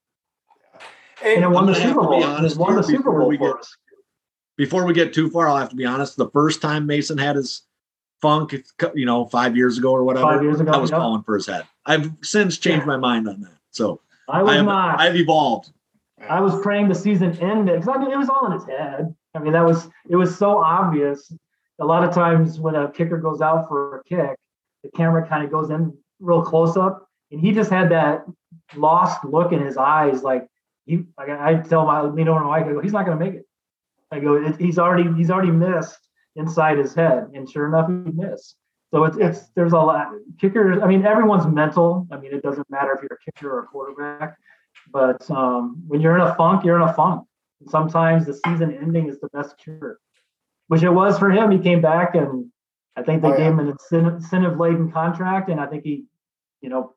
And it won the Super Bowl. It won the Super Bowl for us. Before we get too far, I'll have to be honest. The first time Mason had his funk, 5 years ago or whatever, I was calling for his head. I've since changed my mind on that. So I've evolved. I was praying the season ended because it was all in his head. I mean, it was so obvious. A lot of times when a kicker goes out for a kick, the camera kind of goes in real close up, and he just had that lost look in his eyes, like. I tell my Lino and Mike, I go, he's not going to make it. I go, he's already missed inside his head, and sure enough, he missed. So it's there's a lot kickers. I mean, everyone's mental. I mean, it doesn't matter if you're a kicker or a quarterback, but when you're in a funk, you're in a funk. And sometimes the season ending is the best cure, which it was for him. He came back, and I think they gave him an incentive-laden contract, and I think he,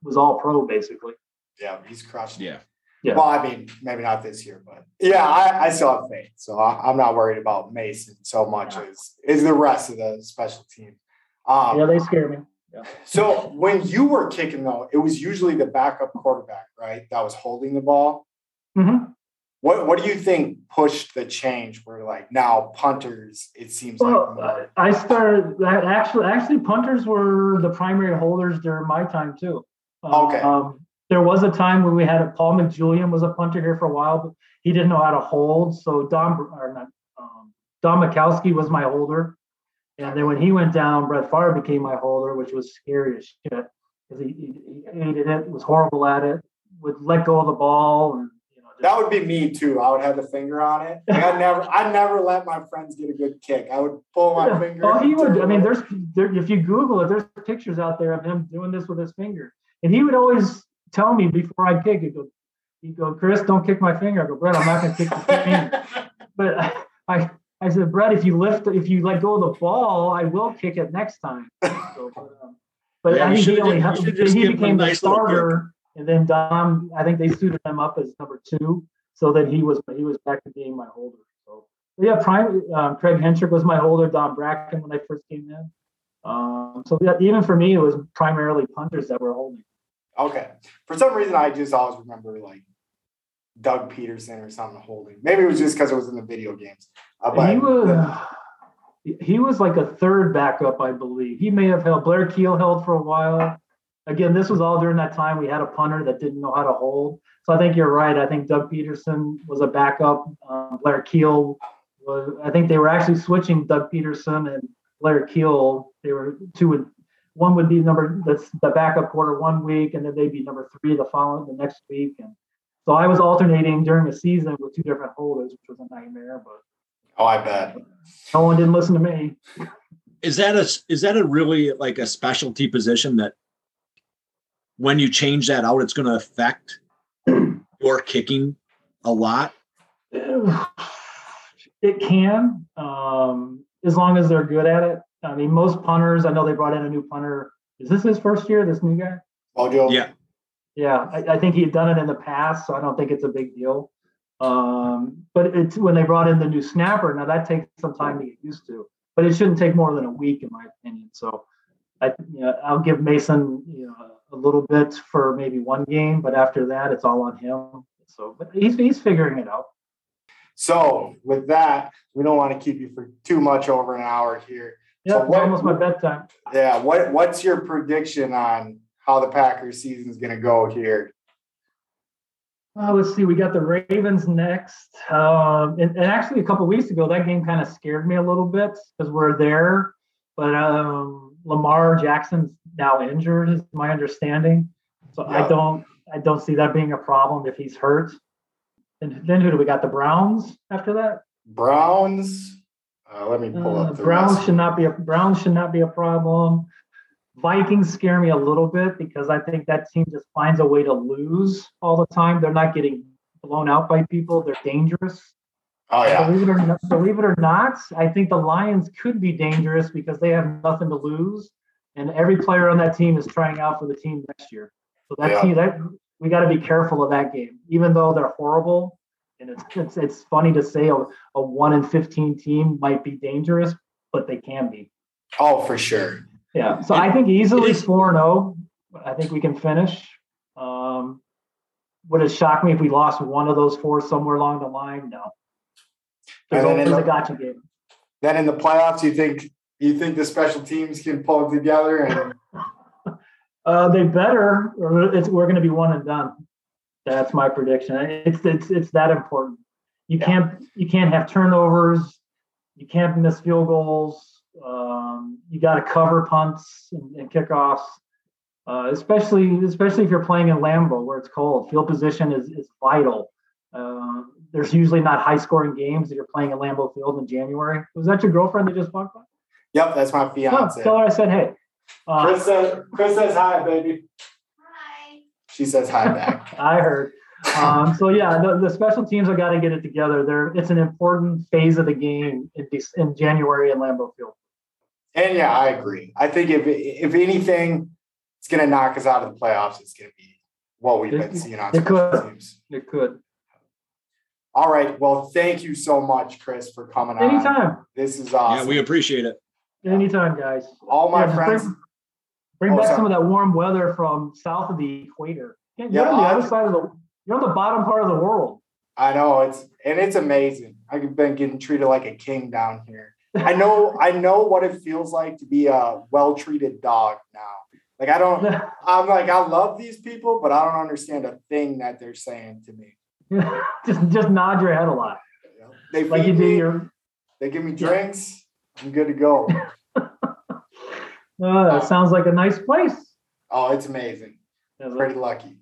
was all pro basically. Yeah, he's crushed. Yeah. Yeah. Well, I mean, maybe not this year, but I still have faith. So I'm not worried about Mason so much as the rest of the special team. They scare me. Yeah. So when you were kicking, though, it was usually the backup quarterback, right, that was holding the ball. Mm-hmm. What do you think pushed the change where, like, now punters, it seems like? I started – actually, punters were the primary holders during my time, too. Okay. There was a time when we had Paul McJulian was a punter here for a while, but he didn't know how to hold. So Don Majkowski was my holder, and then when he went down, Brett Favre became my holder, which was scary as shit because he hated it, was horrible at it, would let go of the ball. And, that would be me too. I would have the finger on it. Like I never let my friends get a good kick. I would pull my finger. Well, he would. I mean, if you Google it, there's pictures out there of him doing this with his finger, and he would always tell me before I kick, he'd go, Chris, don't kick my finger. I go, Brett, I'm not going to kick your finger. But I said, Brett, if you let go of the ball, I will kick it next time. So, but I think he became the starter, and then Dom, I think they suited him up as number two, so that he was back to being my holder. So Craig Henschrick was my holder, Don Bracken when I first came in. Even for me, it was primarily punters that were holding. Okay. For some reason, I just always remember like Doug Peterson or something holding. Maybe it was just because it was in the video games. But he was like a third backup, I believe. He may have held. Blair Kiel held for a while. Again, this was all during that time we had a punter that didn't know how to hold. So I think you're right. I think Doug Peterson was a backup. Blair Kiel was. I think they were actually switching Doug Peterson and Blair Kiel. They were two and. One would be the backup quarter 1 week, and then they'd be number three the next week. And so I was alternating during the season with two different holders, which was a nightmare. But I bet no one didn't listen to me. Is that a really like a specialty position that when you change that out, it's going to affect your kicking a lot? It can, as long as they're good at it. I mean, most punters, I know they brought in a new punter. Is this his first year, this new guy? Oh, Joe. Yeah. Yeah, I think he'd done it in the past, so I don't think it's a big deal. But it's when they brought in the new snapper. Now, that takes some time to get used to, but it shouldn't take more than a week, in my opinion. So I'll give Mason a little bit for maybe one game, but after that, it's all on him. So, but he's figuring it out. So with that, we don't want to keep you for too much over an hour here. Yeah, so almost my bedtime. Yeah, what's your prediction on how the Packers season is going to go here? Let's see. We got the Ravens next. And actually, a couple weeks ago, that game kind of scared me a little bit because we're there. But Lamar Jackson's now injured, is my understanding. So yeah. I don't see that being a problem if he's hurt. And then who do we got? The Browns after that? Browns. Let me pull up. Browns should not be a problem. Vikings scare me a little bit because I think that team just finds a way to lose all the time. They're not getting blown out by people. They're dangerous. Oh, yeah. Believe it or not, I think the Lions could be dangerous because they have nothing to lose. And every player on that team is trying out for the team next year. So that team, that we got to be careful of that game, even though they're horrible. And it's funny to say a 1-15 team might be dangerous, but they can be. Oh, for sure. Yeah. So I think easily 4-0. I think we can finish. Would it shock me if we lost one of those four somewhere along the line? No. It's a gotcha game. Then in the playoffs, you think the special teams can pull it together? And they better. Or we're going to be one and done. That's my prediction. It's that important. You can't have turnovers. You can't miss field goals. You got to cover punts and kickoffs, especially if you're playing in Lambeau where it's cold. Field position is vital. There's usually not high-scoring games that you're playing in Lambeau Field in January. Was that your girlfriend that just walked by? Yep, that's my fiance. No, tell her I said hey. Chris says hi, baby. Hi. She says hi back. I heard. So yeah, the special teams have got to get it together. It's an important phase of the game in January in Lambeau Field. And yeah, I agree. I think if anything, it's going to knock us out of the playoffs. It's going to be what we've been seeing on special teams. It could. All right. Well, thank you so much, Chris, for coming on. Anytime. This is awesome. Yeah, we appreciate it. Anytime, guys. All my friends. Bring back some of that warm weather from south of the equator. You're on the other side of you're on the bottom part of the world. I know. It's amazing. I've been getting treated like a king down here. I know what it feels like to be a well-treated dog now. Like I love these people, but I don't understand a thing that they're saying to me. just nod your head a lot. Yeah. They feed like you me. They give me drinks. I'm good to go. That sounds like a nice place. Oh, it's amazing. Pretty lucky.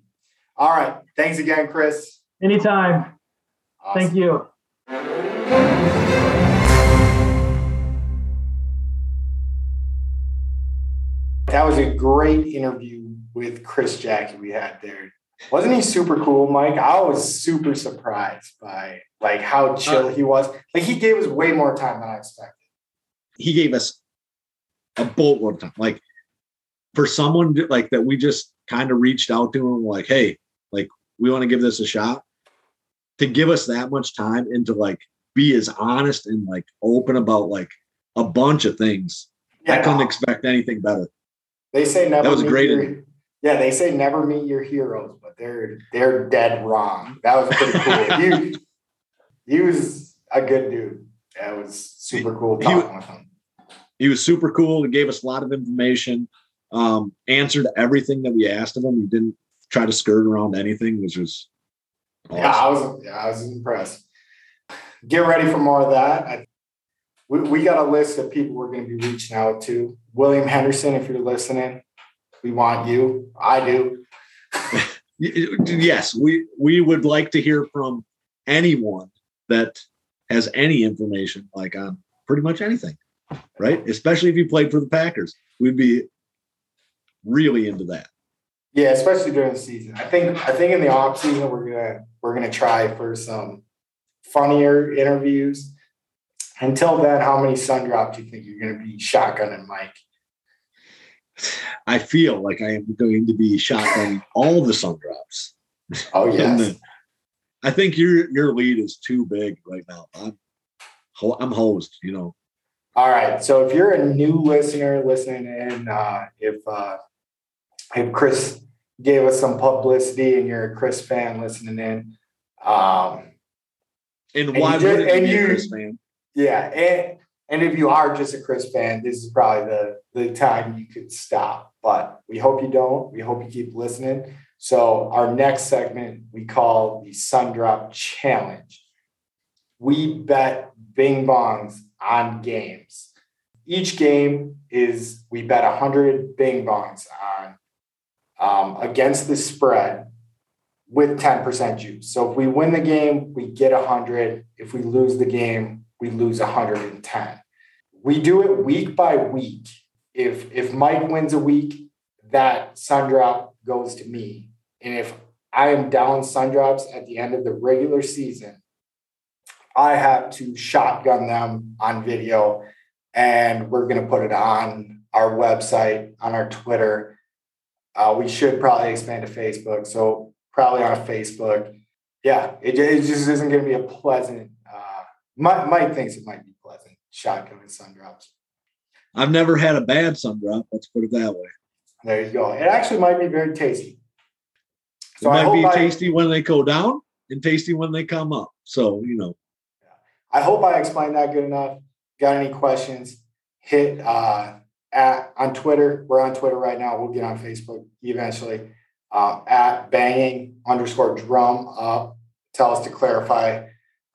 All right. Thanks again, Chris. Anytime. Awesome. Thank you. That was a great interview with Chris Jacke we had there. Wasn't he super cool, Mike? I was super surprised by like how chill he was. Like he gave us way more time than I expected. He gave us a boatload of time. Like for someone like that, we just kind of reached out to him like, hey, like we want to give this a shot. To give us that much time and to like be as honest and like open about like a bunch of things. Yeah, I couldn't expect anything better. They say never. That was a great interview. Yeah, they say never meet your heroes, but they're dead wrong. That was pretty cool. He was a good dude. That was super cool talking with him. He was super cool. He gave us a lot of information, answered everything that we asked of him. He didn't try to skirt around anything, which was awesome. I was impressed. Get ready for more of that. We got a list of people we're going to be reaching out to. William Henderson, if you're listening. We want you. I do. Yes, we would like to hear from anyone that has any information, like on pretty much anything, right? Especially if you played for the Packers. We'd be really into that. Yeah, especially during the season. I think in the off season we're gonna try for some funnier interviews. Until then, how many sun drops do you think you're gonna be shotgunning, Mike? I feel like I am going to be shotgunning all the sun drops. Oh yes. I think your lead is too big right now. I'm hosed, you know. All right. So if you're a new listener listening in, if Chris gave us some publicity and you're a Chris fan listening in, and why wouldn't you be a Chris fan? Yeah. And if you are just a Chris fan, this is probably the time you could stop. But we hope you don't. We hope you keep listening. So our next segment we call the Sun Drop Challenge. We bet bing bongs on games. Each game is we bet 100 bing bongs on against the spread with 10% juice. So if we win the game, we get 100. If we lose the game, we lose 110. We do it week by week. if Mike wins a week, that sun drop goes to me. And if I am down sun drops at the end of the regular season, I have to shotgun them on video, and we're going to put it on our website, on our Twitter. We should probably expand to Facebook. So probably on Facebook. Yeah, it just isn't going to be a pleasant. Mike thinks it might be pleasant, shotgun and sun drops. I've never had a bad sun drop. Let's put it that way. There you go. It actually might be very tasty. So it might be tasty when they go down and tasty when they come up. So, you know. I hope I explained that good enough. Got any questions? Hit on Twitter. We're on Twitter right now. We'll get on Facebook eventually. At @banging_drum up. Tell us to clarify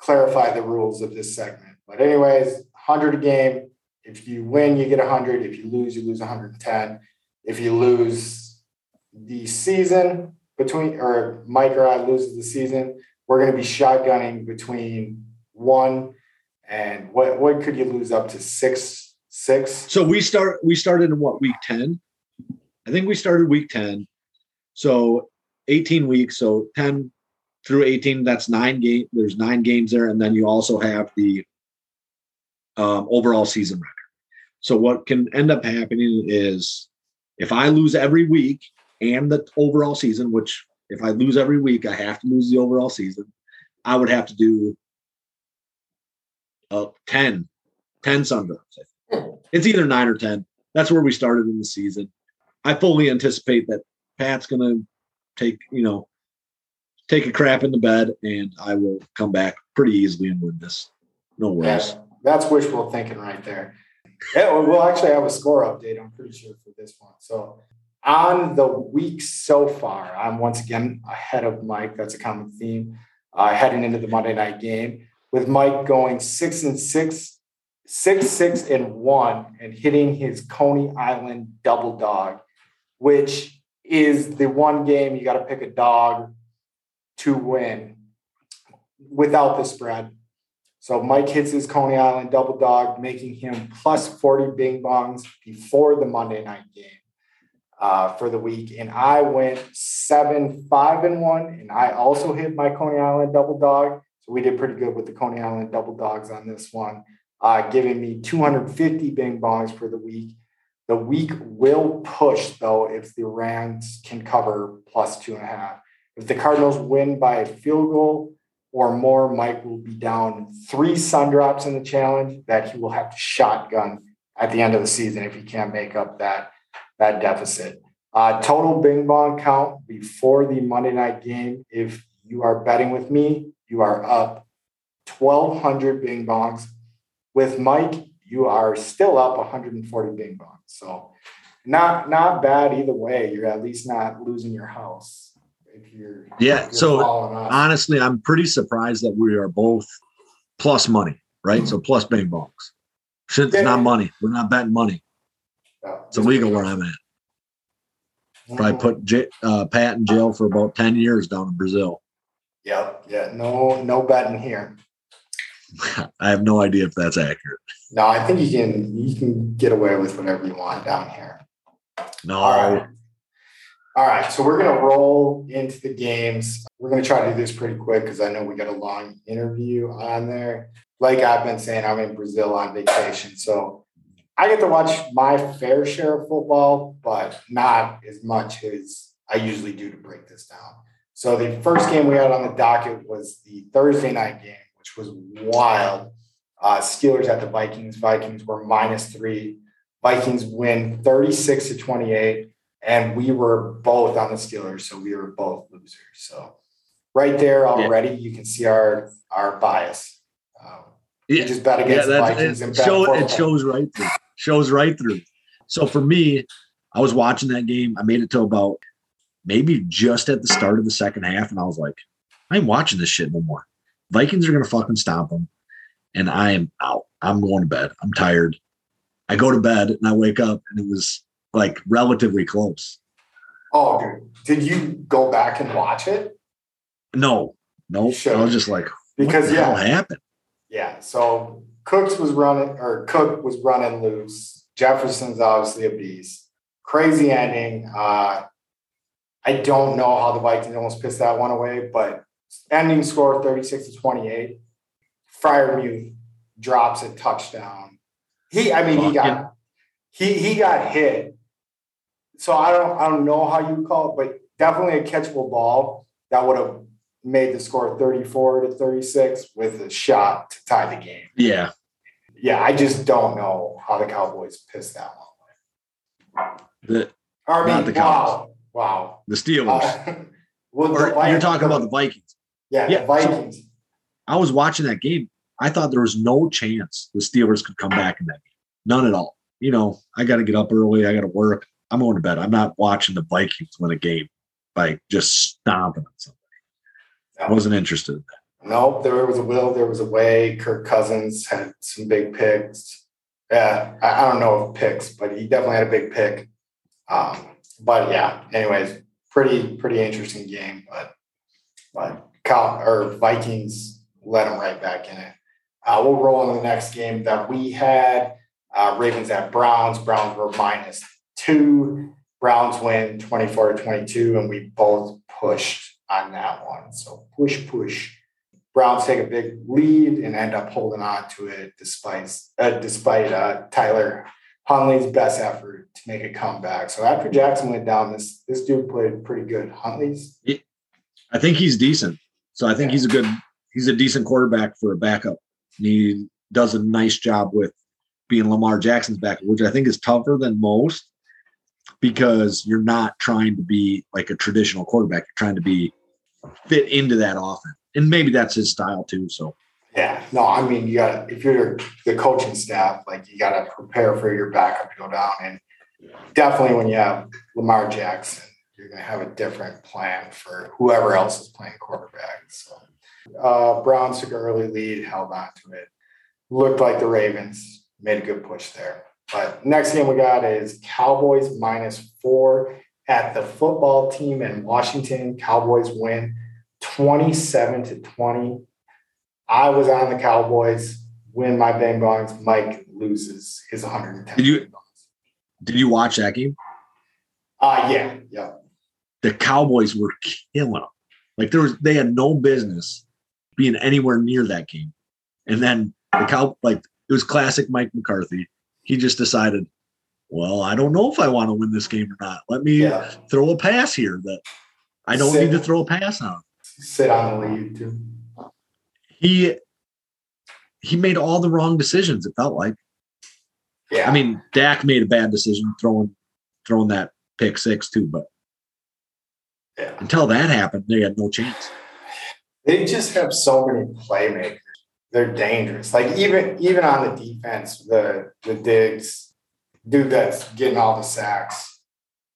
the rules of this segment. But anyways, 100 a game. If you win, you get 100. If you lose, you lose 110. If you lose the season or Mike or I loses the season, we're going to be shotgunning between one and what could you lose up to six? So we started in what, week 10? I think we started week 10. So 18 weeks. So 10 through 18, that's 9 games. There's 9 games there. And then you also have the overall season record. So what can end up happening is, if I lose every week and the overall season, which if I lose every week, I have to lose the overall season, I would have to do 10 sun drops. It's either 9 or 10. That's where we started in the season. I fully anticipate that Pat's going to take a crap in the bed, and I will come back pretty easily and win this. No worries. That's wishful thinking right there. Yeah, we'll actually have a score update, I'm pretty sure, for this one. So on the week so far, I'm once again ahead of Mike. That's a common theme. Heading into the Monday night game, with Mike going 6-6, 6-6-1, and hitting his Coney Island double dog, which is the one game you got to pick a dog to win without the spread. So Mike hits his Coney Island double dog, making him plus 40 bing bongs before the Monday night game for the week. And I went 7-5-1, and I also hit my Coney Island double dog. So we did pretty good with the Coney Island double dogs on this one, giving me 250 bing bongs for the week. The week will push, though, if the Rams can cover plus 2.5. If the Cardinals win by a field goal or more, Mike will be down 3 sun drops in the challenge that he will have to shotgun at the end of the season if he can't make up that deficit. Total bing bong count before the Monday night game, if you are betting with me, you are up 1,200 bing bongs. With Mike, you are still up 140 bing bongs. So not bad either way. You're at least not losing your house. If you're so honestly, I'm pretty surprised that we are both plus money, right? Mm-hmm. So plus bing bongs. Shit's not money. We're not betting money. No, it's illegal where I'm at. Mm-hmm. Probably put Pat in jail for about 10 years down in Brazil. Yep. Yeah. No betting here. I have no idea if that's accurate. No, I think you can get away with whatever you want down here. No. All right, so we're going to roll into the games. We're going to try to do this pretty quick because I know we got a long interview on there. Like I've been saying, I'm in Brazil on vacation, so I get to watch my fair share of football, but not as much as I usually do to break this down. So the first game we had on the docket was the Thursday night game, which was wild. Steelers at the Vikings. Vikings were -3. Vikings win 36-28. And we were both on the Steelers, so we were both losers. So right there already, you can see our bias. We just bet against the Vikings. Shows right through. So for me, I was watching that game. I made it to about maybe just at the start of the second half, and I was like, I ain't watching this shit no more. Vikings are going to fucking stomp them, and I am out. I'm going to bed. I'm tired. I go to bed, and I wake up, and it was – like relatively close. Oh, dude. Did you go back and watch it? No. I was just like, what happened? Yeah. So Cook was running loose. Jefferson's obviously a beast. Crazy ending. I don't know how the Vikings almost pissed that one away, but ending score 36-28. Freiermuth drops a touchdown. He got hit. So I don't know how you call it, but definitely a catchable ball that would have made the score 34-36 with a shot to tie the game. Yeah. Yeah, I just don't know how the Cowboys pissed that one away. Wow. The Steelers. You're talking about the Vikings. Yeah, the Vikings. So I was watching that game. I thought there was no chance the Steelers could come back in that game. None at all. You know, I got to get up early. I got to work. I'm going to bed. I'm not watching the Vikings win a game by just stomping on somebody. I wasn't interested in that. Nope. There was a will. There was a way. Kirk Cousins had some big picks. Yeah, I don't know if picks, but he definitely had a big pick. But yeah, anyways, pretty interesting game. But Vikings let them right back in it. We'll roll into the next game that we had. Ravens at Browns. Browns were -2. Browns win 24-22, and we both pushed on that one. So push. Browns take a big lead and end up holding on to it despite Tyler Huntley's best effort to make a comeback. So after Jackson went down, this dude played pretty good. Huntley's, I think he's decent. So I think he's a decent quarterback for a backup. And he does a nice job with being Lamar Jackson's backup, which I think is tougher than most because you're not trying to be like a traditional quarterback. You're trying to be fit into that offense. And maybe that's his style too. So yeah, no, I mean, you got, if you're the coaching staff, like you got to prepare for your backup to go down. And definitely when you have Lamar Jackson, you're going to have a different plan for whoever else is playing quarterback. So Browns took an early lead, held on to it. Looked like the Ravens made a good push there. But next game we got is Cowboys -4 at the football team in Washington. Cowboys win 27-20. I was on the Cowboys, win my bang bongs. Mike loses his 110. Did you watch that game? Yeah. The Cowboys were killing them. Like they had no business being anywhere near that game. And then it was classic Mike McCarthy. He just decided, well, I don't know if I want to win this game or not. Let me throw a pass here that I don't need to throw a pass on. Sit on the lead too. He made all the wrong decisions, it felt like. Yeah. I mean, Dak made a bad decision throwing that pick six too, but until that happened, they had no chance. They just have so many playmakers. They're dangerous. Like even on the defense, the Diggs, dude that's getting all the sacks.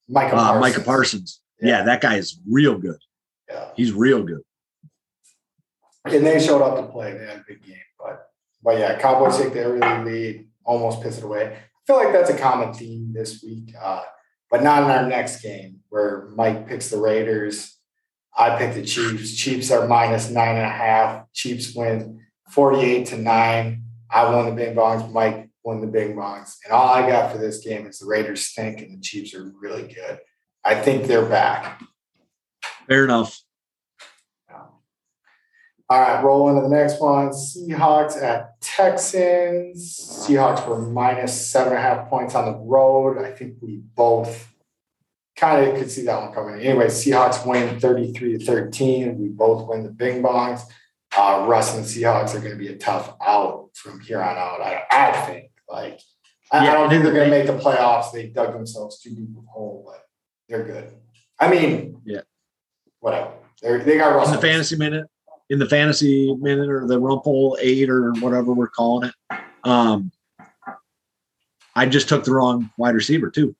Micah Parsons. Yeah, that guy is real good. Yeah. He's real good. And they showed up to play. They had a big game. But yeah, Cowboys take their early lead, almost piss it away. I feel like that's a common theme this week, but not in our next game where Mike picks the Raiders. I pick the Chiefs. Chiefs are -9.5. Chiefs win 48-9. I won the bing bongs. Mike won the bing bongs. And all I got for this game is the Raiders stink and the Chiefs are really good. I think they're back. Fair enough. All right, roll into the next one. Seahawks at Texans. Seahawks were -7.5 points on the road. I think we both kind of could see that one coming. Anyway, Seahawks win 33-13. We both win the bing bongs. Russ and the Seahawks are going to be a tough out from here on out. I think. I don't think they're going to make the playoffs. They dug themselves too deep of a hole, but they're good. I mean, whatever. They got Russ. In the fantasy minute or the Rumple 8 or whatever we're calling it. I just took the wrong wide receiver too.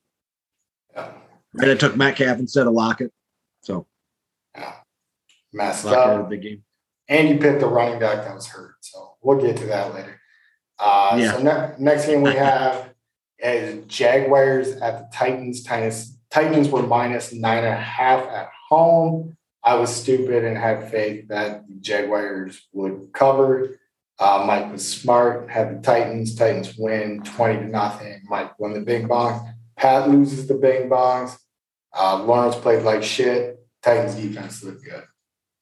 Yeah. And I took Metcalf instead of Lockett. So messed up. Big game. And you picked the running back that was hurt. So we'll get to that later. So next game we have is Jaguars at the Titans. Titans were -9.5 at home. I was stupid and had faith that the Jaguars would cover. Mike was smart, had the Titans. Titans win 20-0. Mike won the bing bongs. Pat loses the bing bongs. Lawrence played like shit. Titans defense looked good.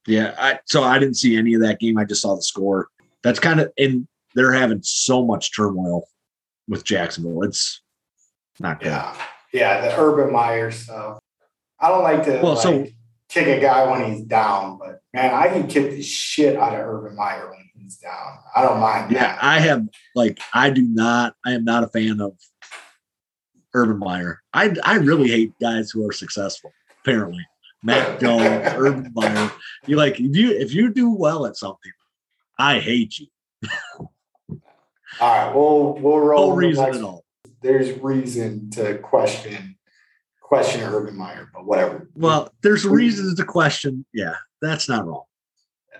Yeah, so I didn't see any of that game. I just saw the score. That's kind of – and they're having so much turmoil with Jacksonville. It's not good. Yeah, the Urban Meyer stuff. I don't like to kick a guy when he's down, but, man, I can kick the shit out of Urban Meyer when he's down. I don't mind that. Yeah, I am not a fan of Urban Meyer. I really hate guys who are successful, apparently. Matt Jones, Urban Meyer. You like if you do well at something, I hate you. All right, we'll roll. No reason at all. There's reason to question Urban Meyer, but whatever. Well, there's reasons to question. Yeah, that's not wrong. Yeah.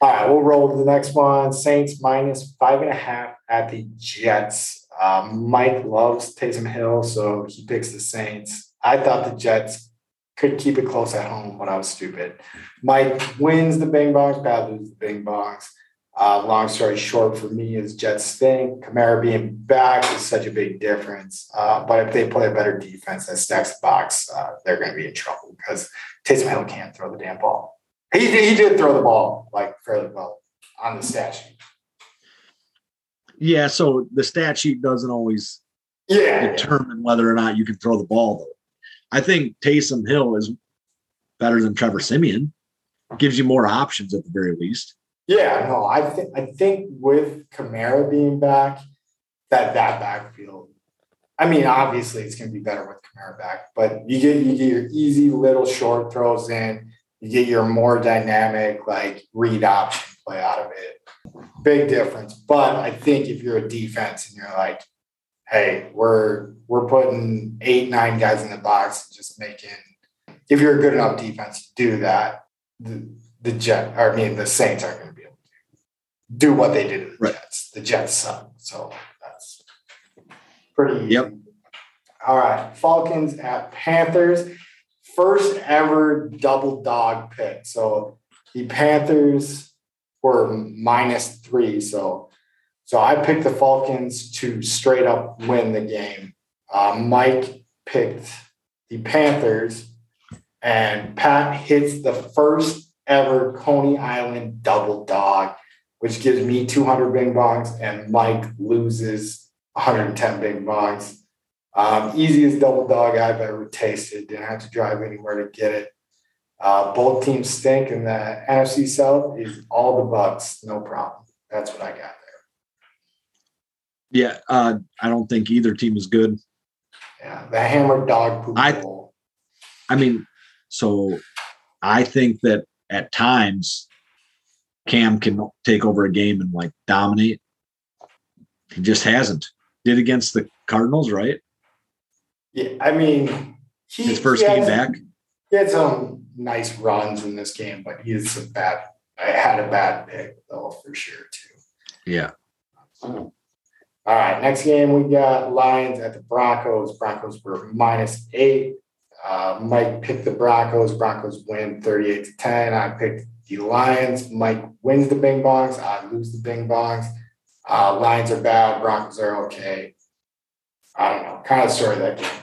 All right, we'll roll to the next one. Saints -5.5 at the Jets. Mike loves Taysom Hill, so he picks the Saints. I thought the Jets could keep it close at home, but I was stupid. Mike wins the bing bongs, Pat loses the bing bongs. Long story short for me is Jets stink. Kamara being back is such a big difference. But if they play a better defense that stacks the box, they're going to be in trouble because Taysom Hill can't throw the damn ball. He did throw the ball fairly well on the stat sheet. Yeah, so the stat sheet doesn't always determine whether or not you can throw the ball, though. I think Taysom Hill is better than Trevor Siemian. Gives you more options at the very least. Yeah, no, I think with Kamara being back, that backfield. I mean, obviously it's going to be better with Kamara back, but you get your easy little short throws in. You get your more dynamic read option play out of it. Big difference. But I think if you're a defense and you're like, hey, we're putting 8-9 guys in the box and just making. If you're a good enough defense to do that, the Saints aren't going to be able to do what they did to the Jets. The Jets suck, so that's pretty easy. Yep. All right, Falcons at Panthers, first ever double dog pick. So the Panthers were -3, so. So I picked the Falcons to straight up win the game. Mike picked the Panthers, and Pat hits the first ever Coney Island double dog, which gives me 200 bing bongs, and Mike loses 110 bing bongs. Easiest double dog I've ever tasted. Didn't have to drive anywhere to get it. Both teams stink, and the NFC South is all the Bucks. No problem. That's what I got. Yeah, I don't think either team is good. Yeah, the hammer dog poop bowl. I mean, so I think that at times Cam can take over a game and dominate. He just hasn't. Did against the Cardinals, right? Yeah, I mean, his first game back. He had some nice runs in this game, but I had a bad pick though for sure too. Yeah. All right, next game we got Lions at the Broncos. Broncos were -8. Mike picked the Broncos. Broncos win 38-10. I picked the Lions. Mike wins the bing bongs. I lose the bing bongs. Lions are bad. Broncos are okay. I don't know. Kind of story that game.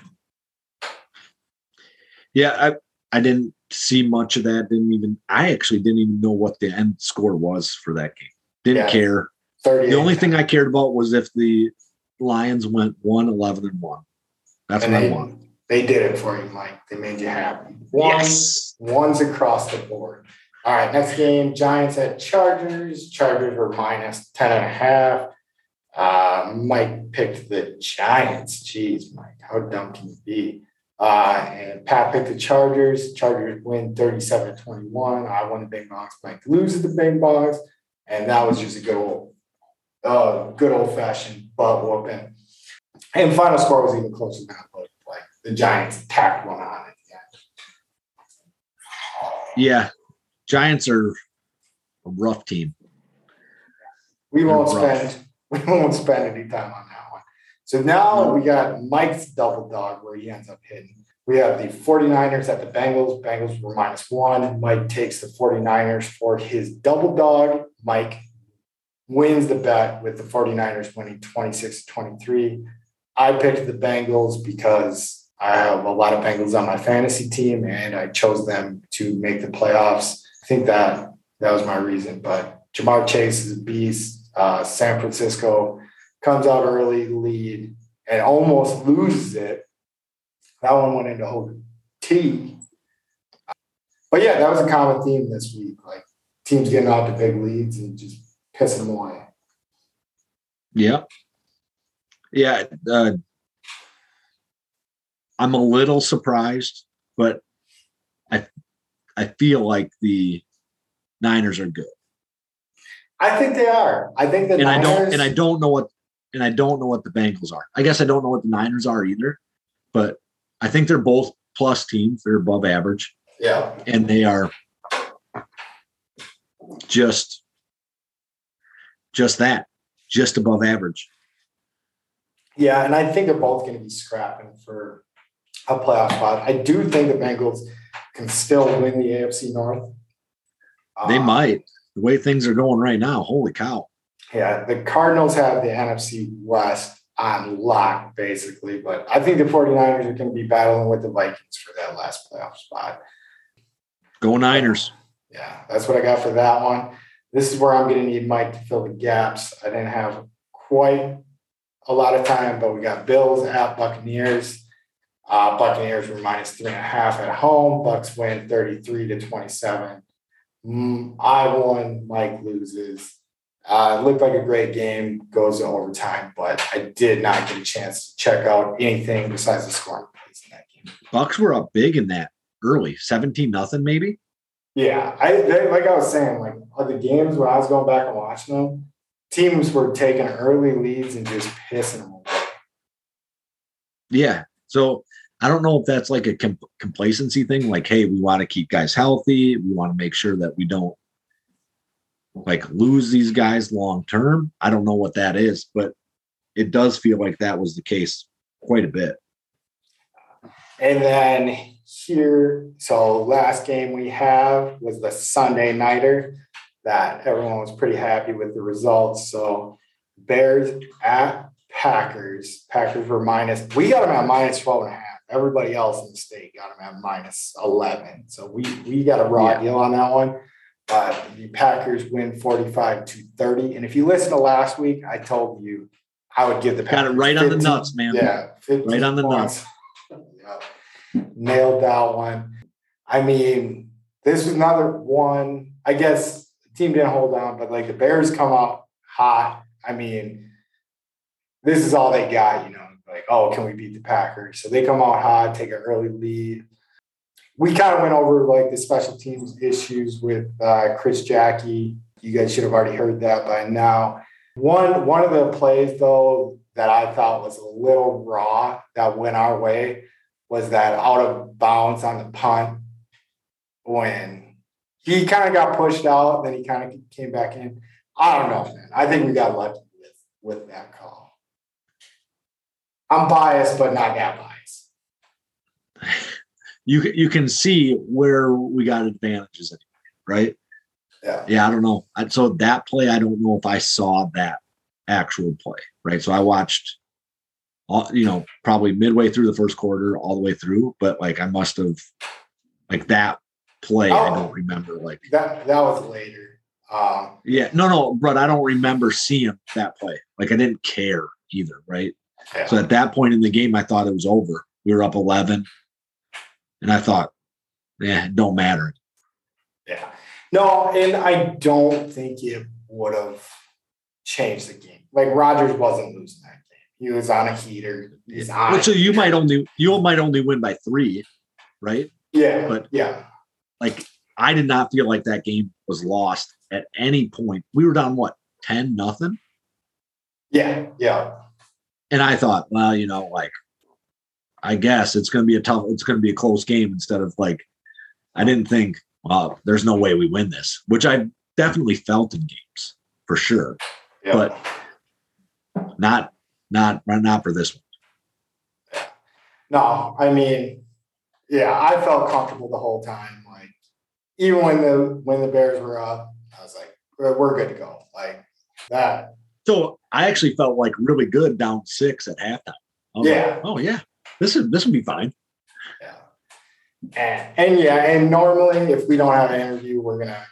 Yeah, I didn't see much of that. I actually didn't even know what the end score was for that game. Didn't care. The only thing I cared about was if the Lions went 1-11-1. That's what I want. They did it for you, Mike. They made you happy. One's across the board. All right, next game, Giants at Chargers. Chargers were -10.5. Mike picked the Giants. Jeez, Mike, how dumb can you be? And Pat picked the Chargers. Chargers win 37-21. I won the big box. Mike loses the big box. And that was just a good old-fashioned butt whooping. And final score was even closer than I looked. The Giants tacked one on at the end. Yeah. Giants are a rough team. We won't spend any time on that one. So now we got Mike's double dog where he ends up hitting. We have the 49ers at the Bengals. Bengals were -1. Mike takes the 49ers for his double dog. Mike wins the bet with the 49ers winning 26-23. I picked the Bengals because I have a lot of Bengals on my fantasy team, and I chose them to make the playoffs. I think that was my reason. But Jamar Chase is a beast. San Francisco comes out early, lead, and almost loses it. That one went into OT. But yeah, that was a common theme this week. Like, teams getting out to big leads and just pissing them away. Yeah. Yeah. I'm a little surprised, but I feel like the Niners are good. I think they are. I think the Niners. I don't know what the Bengals are. I guess I don't know what the Niners are either, but I think they're both plus teams. They're above average. Yeah. And they are just above average. Yeah. And I think they're both going to be scrapping for a playoff spot. I do think the Bengals can still win the AFC North. They might. The way things are going right now. Holy cow. Yeah. The Cardinals have the NFC West on lock, basically. But I think the 49ers are going to be battling with the Vikings for that last playoff spot. Go Niners. Yeah, that's what I got for that one. This is where I'm going to need Mike to fill the gaps. I didn't have quite a lot of time, but we got Bills at Buccaneers. Buccaneers were -3.5 at home. Bucks win 33-27. I won. Mike loses. It looked like a great game. Goes to overtime, but I did not get a chance to check out anything besides the scoring plays in that game. Bucks were up big in that early, 17-0 maybe. Yeah, like I was saying, like the games when I was going back and watching them, teams were taking early leads and just pissing them away. Yeah, so I don't know if that's like a complacency thing, like, hey, we want to keep guys healthy, we want to make sure that we don't like lose these guys long term. I don't know what that is, but it does feel like that was the case quite a bit. And then here, so last game we have was the Sunday nighter that everyone was pretty happy with the results. So Bears at Packers. Packers were we got them at -12.5. Everybody else in the state got them at -11. So we got a raw deal on that one. The Packers win 45-30. And if you listen to last week, I told you I would give the Packers. Got it right 15, on the nuts, man. Yeah. Right on the points. Nuts. Yeah. Nailed that one. I mean, this was another one. I guess the team didn't hold on, but like the Bears come up hot. I mean, this is all they got, you know, like, oh, can we beat the Packers? So they come out hot, take an early lead. We kind of went over like the special teams issues with Chris Jacke. You guys should have already heard that by now. One of the plays, though, that I thought was a little raw that went our way was that out of bounds on the punt when he kind of got pushed out, then he kind of came back in. I don't know, man. I think we got lucky with that call. I'm biased, but not that biased. You can see where we got advantages, right? Yeah. Yeah, I don't know. So that play, I don't know if I saw that actual play, right? So I watched, probably midway through the first quarter, all the way through. But like, I must have, like that play, I don't remember. Like that was later. Yeah. No, but I don't remember seeing that play. Like I didn't care either, right? Yeah. So at that point in the game, I thought it was over. We were up 11. And I thought, it don't matter. Yeah. No, and I don't think it would have changed the game. Like Rodgers wasn't losing that game. He was on a heater. So you might only win by 3, right? Yeah. But yeah. Like I did not feel like that game was lost at any point. We were down 10-0? Yeah. Yeah. And I thought, well, I guess it's going to be a close game instead of like, I didn't think, there's no way we win this, which I definitely felt in games for sure, yep. But not for this one. Yeah. No, I mean, yeah, I felt comfortable the whole time. Like even when the Bears were up, I was like, we're good to go. Like That. So I actually felt like really good down 6 at halftime. Like, oh yeah, this will be fine. Yeah. And normally if we don't have an interview, we're gonna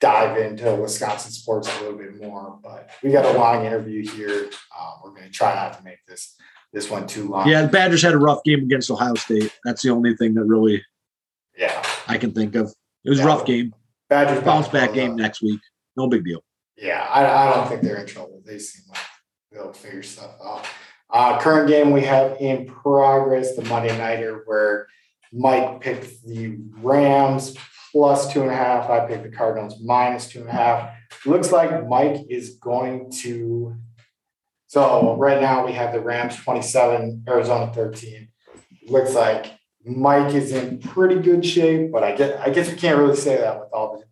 dive into Wisconsin sports a little bit more, but we got a long interview here. We're gonna try not to make this one too long. Yeah, the Badgers had a rough game against Ohio State. That's the only thing that really I can think of. It was a rough game. Badgers bounce back game next week. No big deal. Yeah, I don't think they're in trouble. They seem like they'll figure stuff out. Current game we have in progress, the Monday Nighter, where Mike picked the Rams plus 2.5. I picked the Cardinals minus 2.5. Looks like Mike is going to – so right now we have the Rams 27, Arizona 13. Looks like Mike is in pretty good shape, but I guess we can't really say that with all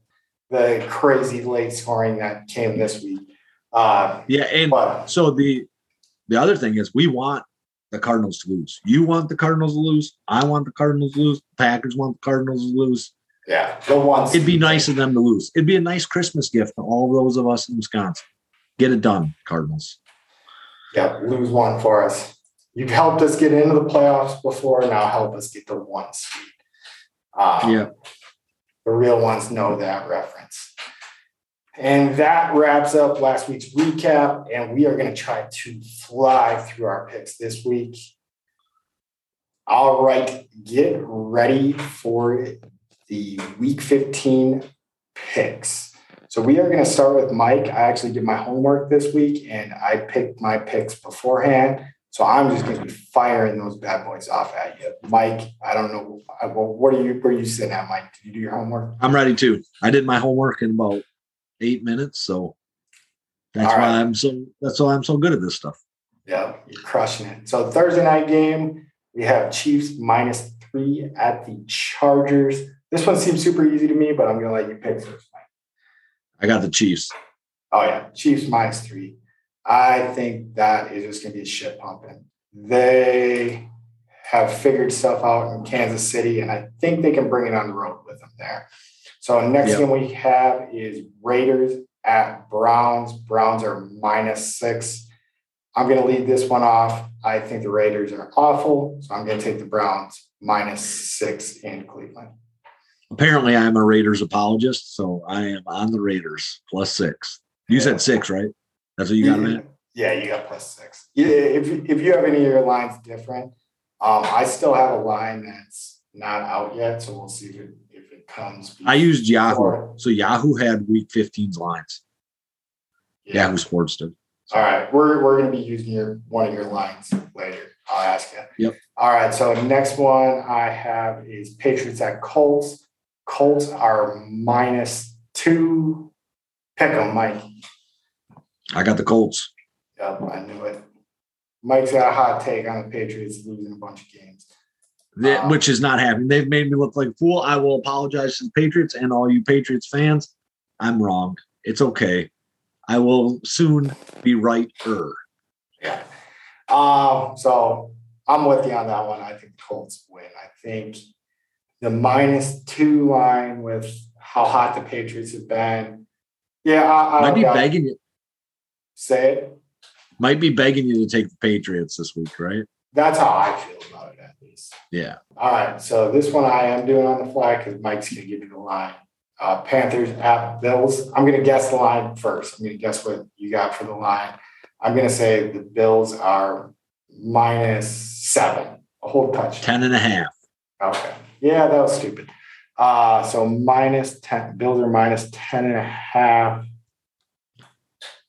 the crazy late scoring that came this week. So the other thing is we want the Cardinals to lose. You want the Cardinals to lose. I want the Cardinals to lose. The Packers want the Cardinals to lose. Yeah, it'd be nice of them to lose. It'd be a nice Christmas gift to all those of us in Wisconsin. Get it done, Cardinals. Yeah, lose one for us. You've helped us get into the playoffs before. Now help us get the one seed. The real ones know that reference. And that wraps up last week's recap, and we are going to try to fly through our picks this week. All right, get ready for the Week 15 picks. So we are going to start with Mike. I actually did my homework this week, and I picked my picks beforehand. So I'm just going to be firing those bad boys off at you. Mike, I don't know. Where are you sitting at, Mike? Did you do your homework? I'm ready, too. I did my homework in about 8 minutes, so that's why I'm so good at this stuff. Yeah, you're crushing it. So Thursday night game, we have Chiefs minus 3 at the Chargers. This one seems super easy to me, but I'm going to let you pick first, Mike. I got the Chiefs. Oh, yeah, Chiefs minus 3. I think that is just going to be shit pumping. They have figured stuff out in Kansas City, and I think they can bring it on the road with them there. So next game we have is Raiders at Browns. Browns are minus 6. I'm going to lead this one off. I think the Raiders are awful, so I'm going to take the Browns minus 6 in Cleveland. Apparently, I'm a Raiders apologist, so I am on the Raiders plus 6. You said 6, right? That's what you got, man? Yeah, you got plus 6. If you have any of your lines different, I still have a line that's not out yet, so we'll see if it comes. I used Yahoo. So Yahoo had Week 15's lines. Yeah. Yahoo Sports did. So. All right, we're going to be using one of your lines later. I'll ask you. Yep. All right, so next one I have is Patriots at Colts. Colts are minus 2. Pick them, Mike. I got the Colts. Yep, I knew it. Mike's got a hot take on the Patriots losing a bunch of games. Which is not happening. They've made me look like a fool. I will apologize to the Patriots and all you Patriots fans. I'm wrong. It's okay. I will soon be right. Yeah. So I'm with you on that one. I think the Colts win. I think the minus 2 line with how hot the Patriots have been. Yeah, I might be begging you. Say it. Might be begging you to take the Patriots this week, right? That's how I feel about it, at least. Yeah. All right. So this one I am doing on the fly because Mike's going to give me the line. Panthers at Bills. I'm going to guess the line first. I'm going to guess what you got for the line. I'm going to say the Bills are minus 7, a whole touchdown. 10.5. Okay. Yeah, that was stupid. So minus 10. Bills are minus 10.5.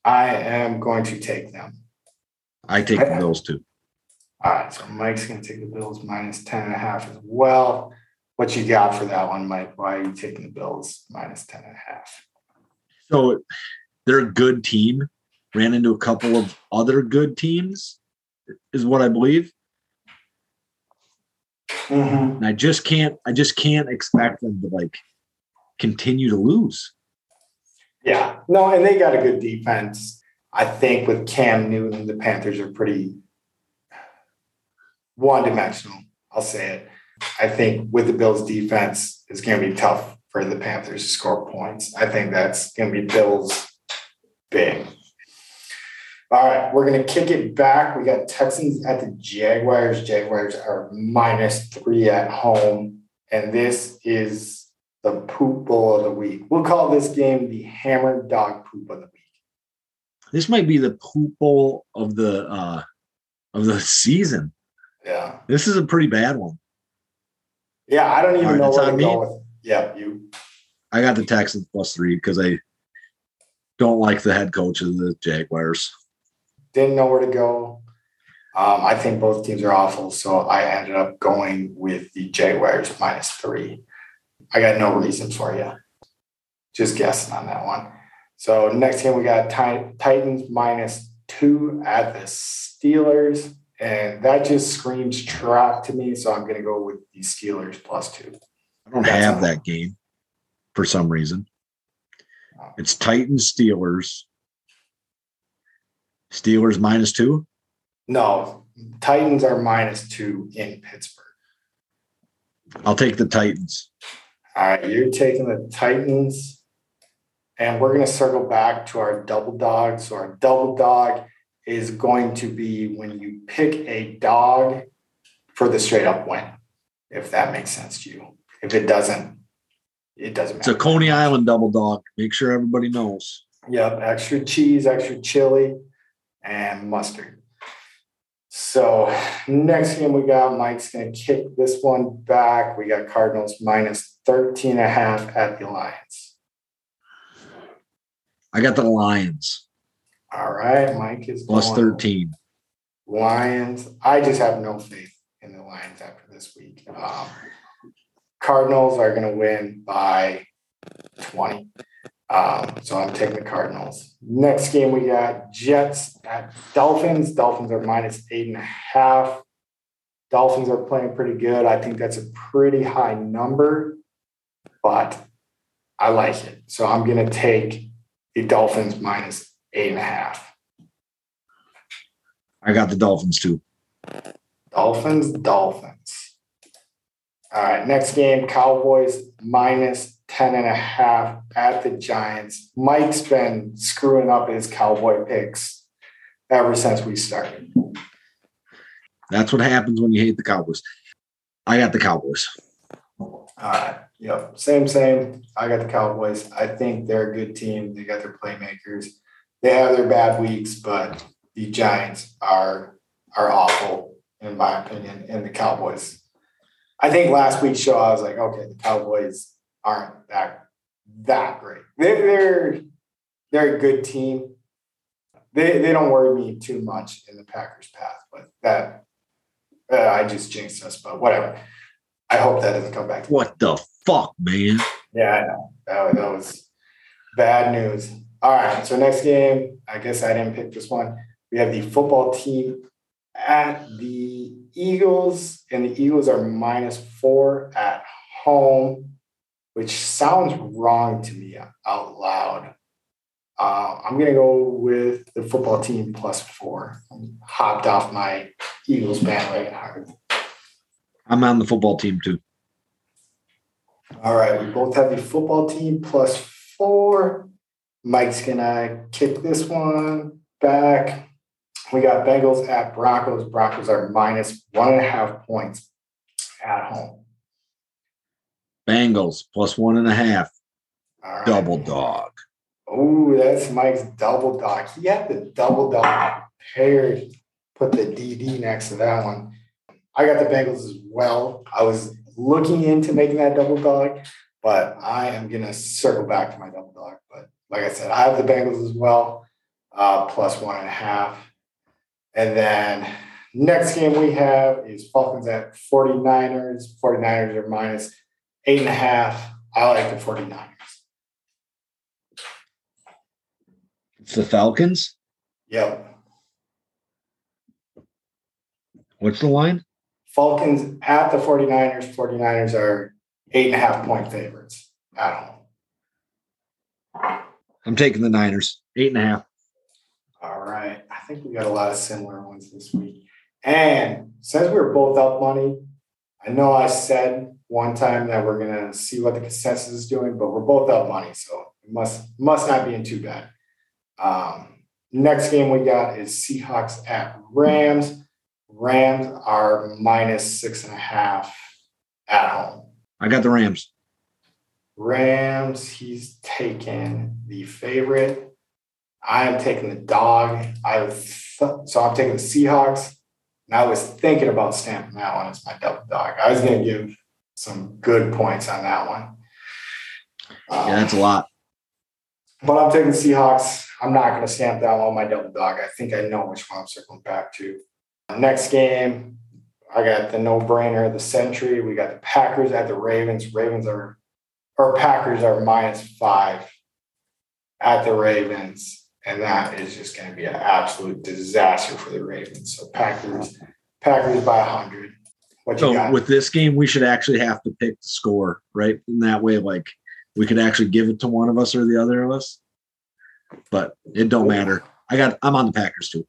I am going to take them. I take the Bills, too. All right, so Mike's going to take the Bills minus 10.5 as well. What you got for that one, Mike? Why are you taking the Bills minus 10.5? So they're a good team. Ran into a couple of other good teams is what I believe. Mm-hmm. And I just can't expect them to, continue to lose. Yeah, no, and they got a good defense. I think with Cam Newton, the Panthers are pretty one-dimensional, I'll say it. I think with the Bills' defense, it's going to be tough for the Panthers to score points. I think that's going to be Bills big. All right, we're going to kick it back. We got Texans at the Jaguars. Jaguars are -3 at home. And this is the poop bowl of the week. We'll call this game the Hammer Dog Poop of the Week. This might be the poop bowl of the season. Yeah. This is a pretty bad one. Yeah, I don't even know where to go with it. Yeah, you. I got the Texans +3 because I don't like the head coach of the Jaguars. Didn't know where to go. I think both teams are awful, so I ended up going with the Jaguars -3. I got no reason for you. Just guessing on that one. So next game, we got Titans -2 at the Steelers. And that just screams trap to me, so I'm going to go with the Steelers +2. I don't have that game for some reason. It's Titans, Steelers. Steelers -2? No, Titans are -2 in Pittsburgh. I'll take the Titans. All right, you're taking the Titans. And we're going to circle back to our double dog. So our double dog is going to be when you pick a dog for the straight up win, if that makes sense to you. If it doesn't, it doesn't matter. It's a Coney Island double dog. Make sure everybody knows. Yep. Extra cheese, extra chili, and mustard. So next game we got, Mike's going to kick this one back. We got Cardinals -13.5 at the Lions. I got the Lions. All right, Mike is +13. Lions. I just have no faith in the Lions after this week. Cardinals are going to win by 20. So I'm taking the Cardinals. Next game, we got Jets at Dolphins. Dolphins are -8.5. Dolphins are playing pretty good. I think that's a pretty high number, but I like it. So I'm going to take the Dolphins -8.5. I got the Dolphins too. Dolphins. All right, next game, Cowboys -10.5 at the Giants. Mike's been screwing up his Cowboy picks ever since we started. That's what happens when you hate the Cowboys. I got the Cowboys. All right. Yep. Same. I got the Cowboys. I think they're a good team. They got their playmakers. They have their bad weeks, but the Giants are awful, in my opinion, and the Cowboys. I think last week's show, I was like, okay, the Cowboys aren't that great. They're a good team. They don't worry me too much in the Packers' path, but that I just jinxed us, but whatever. I hope that doesn't come back to what me. The fuck, man? Yeah, I know. That was bad news. All right, so next game, I guess I didn't pick this one. We have the football team at the Eagles, and the Eagles are -4 at home, which sounds wrong to me out loud. I'm going to go with the football team +4. I'm hopped off my Eagles bandwagon hard. I'm on the football team too. All right, we both have the football team +4. Mike's going to kick this one back. We got Bengals at Broncos. Broncos are -1.5 points at home. Bengals +1.5. All right. Double dog. Oh, that's Mike's double dog. He had the double dog paired. Put the DD next to that one. I got the Bengals as well. I was looking into making that double dog, but I am going to circle back to my double dog. But like I said, I have the Bengals as well, +1.5. And then next game we have is Falcons at 49ers. 49ers are -8.5. I like the 49ers. It's the Falcons? Yep. What's the line? Falcons at the 49ers. 49ers are 8.5 point favorites at home. I'm taking the Niners, 8.5. All right. I think we got a lot of similar ones this week. And since we're both up money, I know I said one time that we're going to see what the consensus is doing, but we're both up money, so it must not be in too bad. Next game we got is Seahawks at Rams. Rams are -6.5 at home. I got the Rams. Rams, he's taking the favorite. I am taking the dog. So I'm taking the Seahawks. And I was thinking about stamping that one as my double dog. I was going to give some good points on that one. Yeah, that's a lot. But I'm taking the Seahawks. I'm not going to stamp that one on my double dog. I think I know which one I'm circling back to. Next game, I got the no-brainer, the Century. We got the Packers at the Ravens. Packers are -5 at the Ravens. And that is just going to be an absolute disaster for the Ravens. So Packers by 100. So with this game, we should actually have to pick the score, right? In that way, like we could actually give it to one of us or the other of us. But it don't matter. I'm on the Packers too.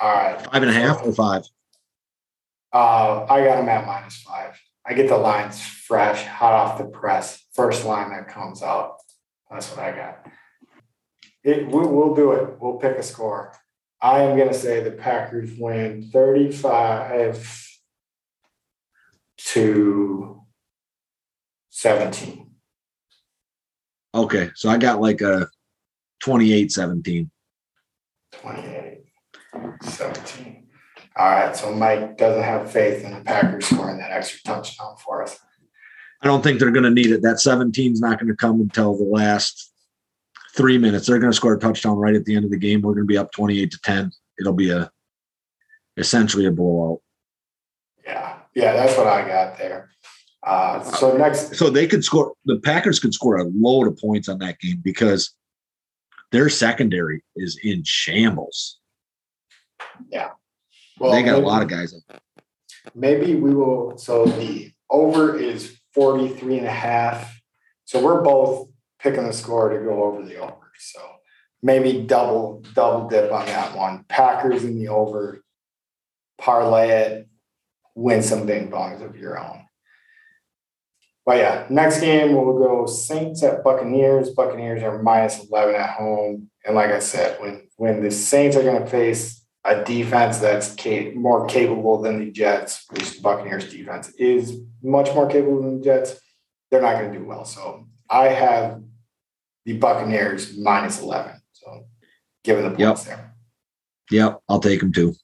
All right. 5.5 or 5? I got them at -5. I get the lines fresh, hot off the press. First line that comes out. That's what I got. We'll do it. We'll pick a score. I am going to say the Packers win 35-17. Okay. So I got like a 28-17. 28-17. All right. So Mike doesn't have faith in the Packers scoring that extra touchdown for us. I don't think they're going to need it. That 17 is not going to come until the last 3 minutes. They're going to score a touchdown right at the end of the game. We're going to be up 28-10. It'll be essentially a blowout. Yeah, that's what I got there. So the Packers could score a load of points on that game because their secondary is in shambles. Yeah. Well, they got a lot of guys in there. Maybe we will. So the over is 43.5. So we're both picking the score to go over the over. So maybe double dip on that one. Packers in the over, parlay it, win some bing bongs of your own. But yeah, next game we'll go Saints at Buccaneers. Buccaneers are -11 at home. And like I said, when the Saints are going to face a defense that's more capable than the Jets, which the Buccaneers defense is much more capable than the Jets, they're not going to do well. So I have the Buccaneers -11. So giving the points there. Yep, I'll take them too.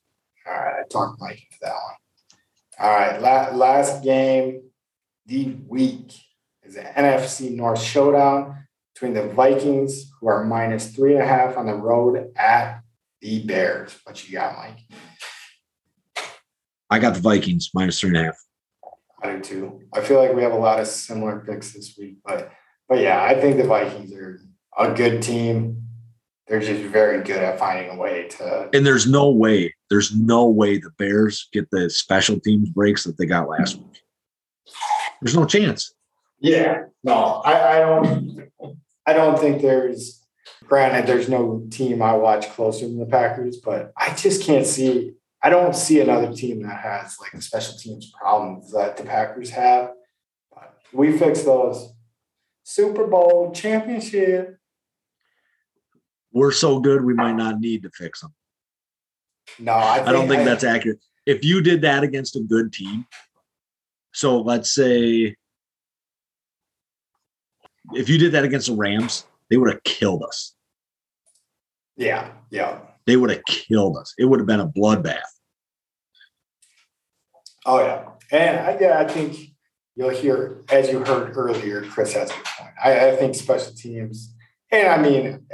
All right, I talked Mike into that one. All right, last game the week is the NFC North showdown between the Vikings, who are -3.5 on the road at the Bears. What you got, Mike? I got the Vikings, -3.5. I do too. I feel like we have a lot of similar picks this week, but yeah, I think the Vikings are a good team. They're just very good at finding a way to. And there's no way the Bears get the special teams breaks that they got last week. There's no chance. Yeah, no, I don't think there's. Granted, there's no team I watch closer than the Packers, but I just can't see. I don't see another team that has like the special teams problems that the Packers have. But we fix those. Super Bowl championship. We're so good, we might not need to fix them. No, I don't think that's accurate. If you did that against a good team, so let's say if you did that against the Rams, they would have killed us. Yeah. They would have killed us. It would have been a bloodbath. Oh, yeah. And I think you'll hear, as you heard earlier, Chris has a good point. I think special teams – and I mean,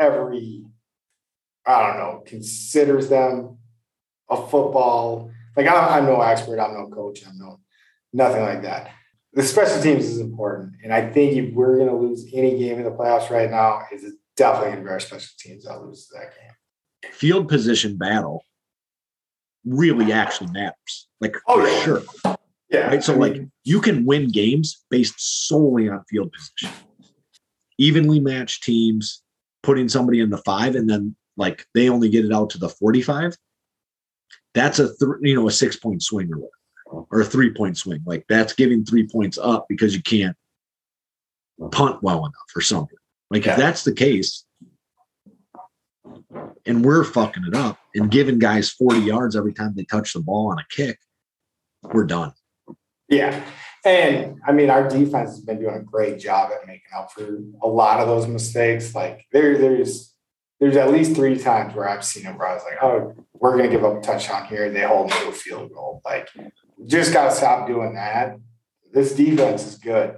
considers them a football. Like I'm no expert. I'm no coach. I'm no nothing like that. The special teams is important. And I think if we're going to lose any game in the playoffs right now, it's definitely going to be our special teams that loses that game. Field position battle really actually matters. Like, sure. Yeah. Right? So you can win games based solely on field position. Evenly matched teams putting somebody in the 5 and then like they only get it out to the 45. That's a 6-point swing or a 3-point swing. Like that's giving 3 points up because you can't punt well enough or something. Like if that's the case, and we're fucking it up and giving guys 40 yards every time they touch the ball on a kick, we're done. Yeah. And I mean, our defense has been doing a great job at making up for a lot of those mistakes. Like there's at least three times where I've seen it where I was like, oh, we're going to give up a touchdown here. They hold them to a field goal. Like, just got to stop doing that. This defense is good.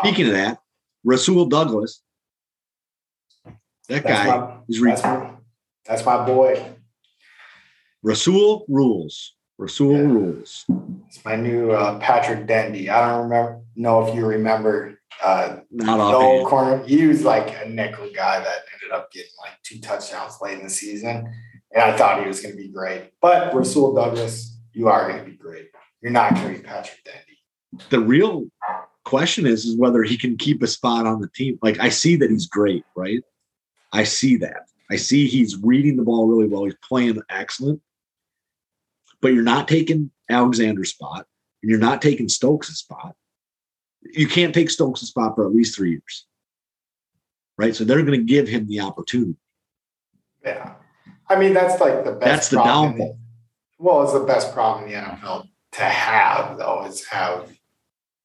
Speaking of that, Rasul Douglas, that guy is retired. That's my boy. Rasul rules. Rasul rules. It's my new Patrick Dendy. I don't know if you remember the old corner. He was like a nickel guy that ended up getting like 2 touchdowns late in the season. And I thought he was going to be great. But Rasul Douglas, you are going to be great. You're not going to be Patrick Dendy. The real question is whether he can keep a spot on the team. Like, I see that he's great, right? I see that. I see he's reading the ball really well. He's playing excellent. But you're not taking Alexander's spot, and you're not taking Stokes' spot. You can't take Stokes' spot for at least 3 years, right? So they're going to give him the opportunity. Yeah. I mean, that's like the best. That's the downfall. Well, it's the best problem in the NFL to have, though, is have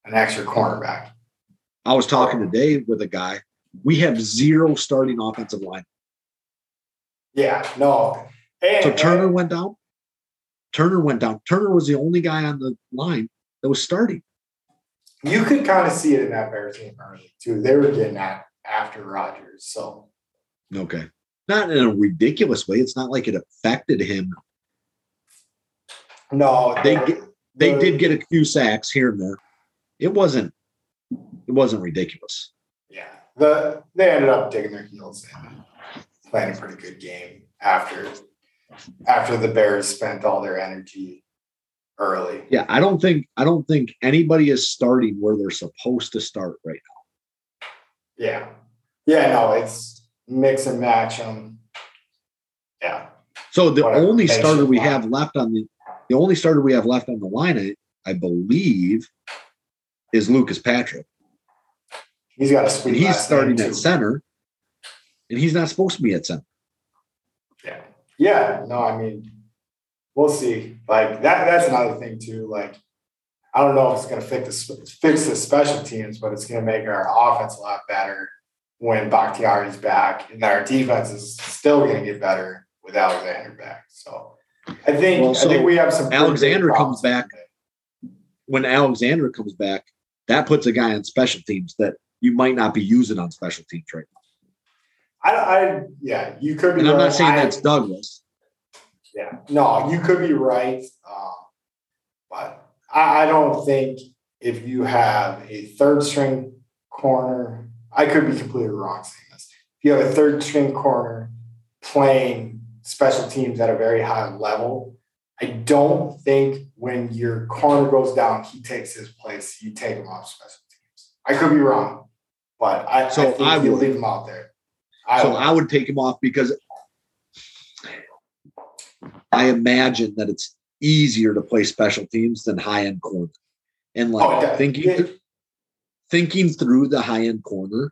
an extra cornerback. I was talking today with a guy. We have 0 starting offensive line. Yeah, no. And, so Turner went down. Turner was the only guy on the line that was starting. You could kind of see it in that Bears game early, too. They were getting that after Rodgers. So, okay. Not in a ridiculous way. It's not like it affected him. No. They did get a few sacks here and there. It wasn't ridiculous. Yeah. They ended up digging their heels in, playing a pretty good game after the Bears spent all their energy early. Yeah, I don't think anybody is starting where they're supposed to start right now. Yeah. Yeah, no, it's mix and match them. Yeah. So the only starter we have left on the line, I believe, is Lucas Patrick. He's got a sweet. He's starting at center, and he's not supposed to be at center. Yeah, no, I mean, we'll see. Like that's another thing too. Like, I don't know if it's going to fix the special teams, but it's going to make our offense a lot better when Bakhtiari's back, and our defense is still going to get better with Alexander back. So I think we have some. Alexander comes back. When Alexander comes back, that puts a guy on special teams that you might not be using on special teams right now. You could be. And I'm not saying that's Douglas. Yeah, no, you could be right, but I don't think if you have a third string corner, I could be completely wrong saying this. If you have a third string corner playing special teams at a very high level, I don't think when your corner goes down, he takes his place. You take him off special teams. I could be wrong, but I think you'll leave him out there. I would take him off because I imagine that it's easier to play special teams than high-end corner. And thinking through the high-end corner,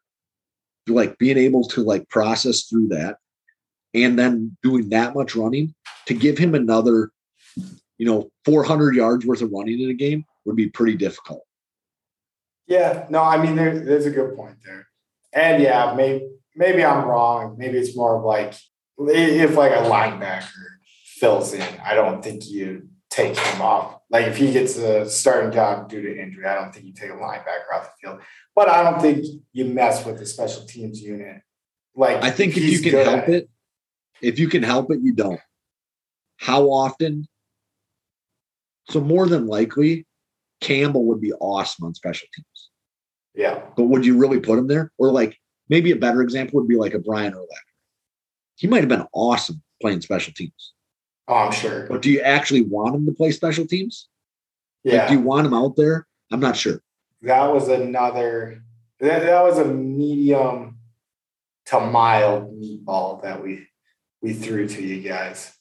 like being able to like process through that and then doing that much running to give him another, 400 yards worth of running in a game would be pretty difficult. Yeah, no, I mean, there's a good point there. And yeah, maybe I'm wrong. Maybe it's more of like if like a linebacker fills in, I don't think you take him off. Like if he gets a starting job due to injury, I don't think you take a linebacker off the field. But I don't think you mess with the special teams unit. Like I think if you can help it, you don't. How often? So more than likely, Campbell would be awesome on special teams. Yeah. But would you really put him there? Or like, maybe a better example would be like a Brian Urlacher. He might have been awesome playing special teams. Oh, I'm sure. But do you actually want him to play special teams? Yeah. Like, do you want him out there? I'm not sure. That was that was a medium to mild meatball that we threw to you guys.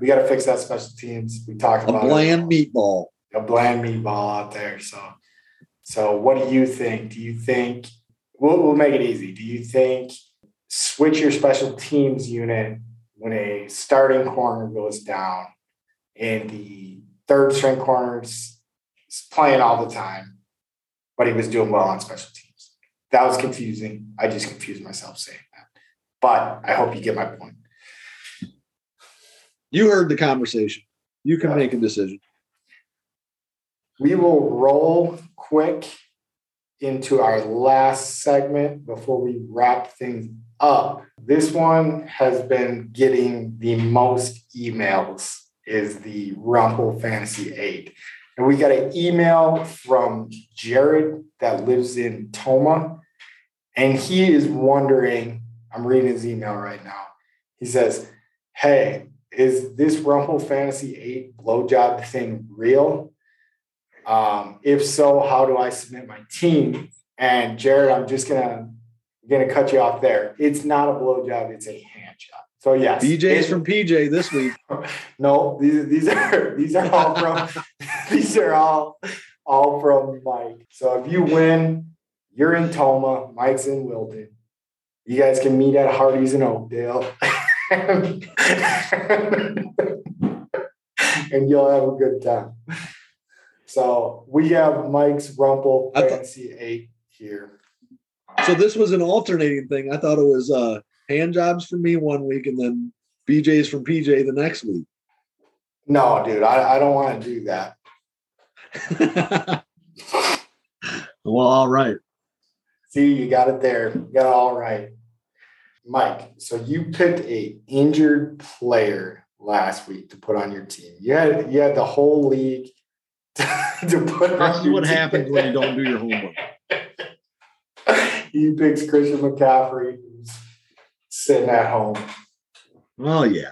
We got to fix that special teams. We talked about a bland meatball out there. So what do you think? We'll make it easy. Do you think switch your special teams unit when a starting corner goes down and the third string corner's playing all the time, but he was doing well on special teams. That was confusing. I just confused myself saying that. But I hope you get my point. You heard the conversation. You can make a decision. We will roll quick into our last segment before we wrap things up. This one has been getting the most emails, is the Rumble Fantasy 8. And we got an email from Jared that lives in Toma. And he is wondering, I'm reading his email right now. He says, hey, is this Rumble Fantasy 8 blowjob thing real? If so, how do I submit my team? And Jared, I'm just gonna cut you off there. It's not a blowjob; it's a hand job. So yes, BJ's from PJ this week. No, these are all from all from Mike. So if you win, you're in Toma. Mike's in Wilton. You guys can meet at Hardee's in Oakdale, and you'll have a good time. So we have Mike's Rumple Fantasy 8 here. So this was an alternating thing. I thought it was hand jobs for me one week and then BJ's from PJ the next week. No, dude, I don't want to do that. Well, all right. See, you got it there. You got it all right. Mike, so you picked an injured player last week to put on your team. You had the whole league. That's what happens when you don't do your homework. He picks Christian McCaffrey, who's sitting at home. Well, yeah.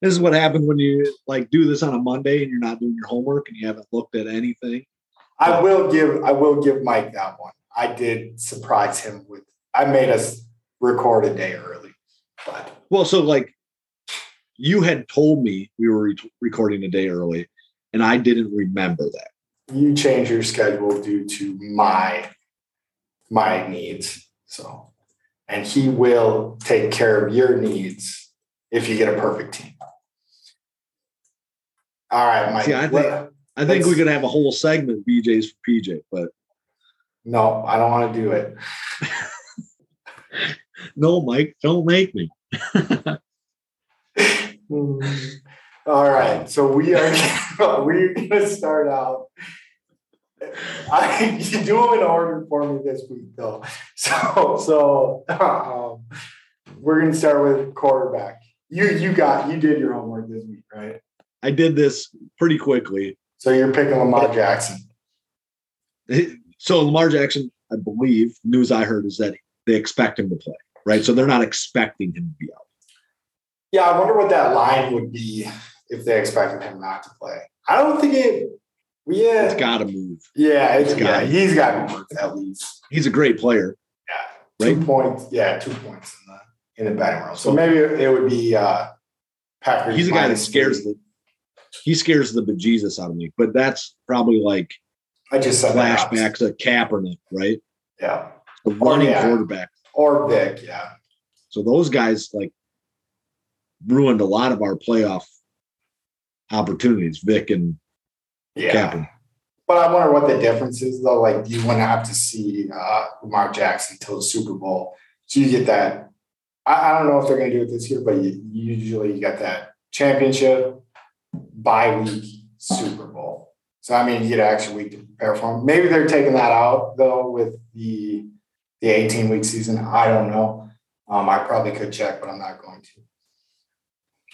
This is what happens when you do this on a Monday and you're not doing your homework and you haven't looked at anything. I will give Mike that one. I did surprise him with. I made us record a day early. But you had told me we were recording a day early. And I didn't remember that. You changed your schedule due to my needs. So, and he will take care of your needs if you get a perfect team. All right, Mike. See, I think we could have a whole segment BJ's for PJ, but no, I don't want to do it. No, Mike, don't make me. All right, so we're gonna start out. You do them in order for me this week, though. So we're gonna start with quarterback. You did your homework this week, right? I did this pretty quickly. So you're picking Lamar Jackson. So Lamar Jackson, I believe, news I heard is that they expect him to play, right? So they're not expecting him to be out. Yeah, I wonder what that line would be if they expected him not to play. I don't think it. Yeah, it's got to move. Yeah, he's got to move at least. He's a great player. Yeah, right? 2 points. Yeah, 2 points in the batting roll. So maybe it would be Packers. He's a guy that scares the bejesus out of me. But that's probably I just said flashbacks to Kaepernick, right? Yeah, a running quarterback or Vic. Yeah. So those guys ruined a lot of our playoff opportunities, Vic and Kaepernick. But I wonder what the difference is, though. You wouldn't have to see Lamar Jackson till the Super Bowl. So you get that. I don't know if they're going to do it this year, but you usually get that championship, bye week, Super Bowl. So, I mean, you get an extra week to prepare for them. Maybe they're taking that out, though, with the 18-week season. I don't know. I probably could check, but I'm not going to.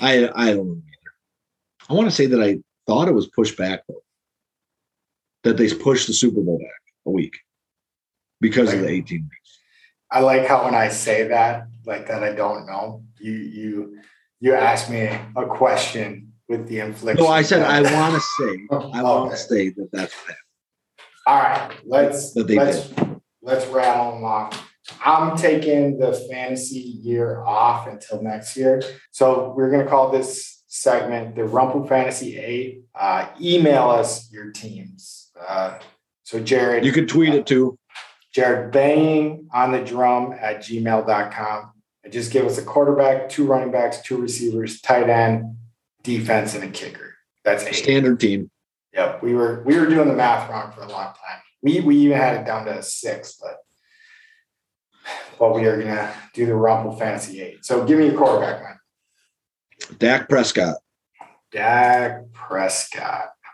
I don't know either. I want to say that I thought it was pushed back, though. That they pushed the Super Bowl back a week because of the 18 weeks. I like how when I say that, that I don't know, you ask me a question with the inflection. No, I said I want to say. I want to say that that's what happened. All right, let's rattle them off. I'm taking the fantasy year off until next year. So we're going to call this segment the Rumble Fantasy 8. Email us your teams. So Jared. You could tweet it too. Jared, banging on the drum at gmail.com. And just give us a quarterback, two running backs, two receivers, tight end, defense, and a kicker. That's a standard team. Yep. We were doing the math wrong for a long time. We even had it down to 6, but we are going to do the Rumble Fantasy 8. So give me a quarterback, man. Dak Prescott.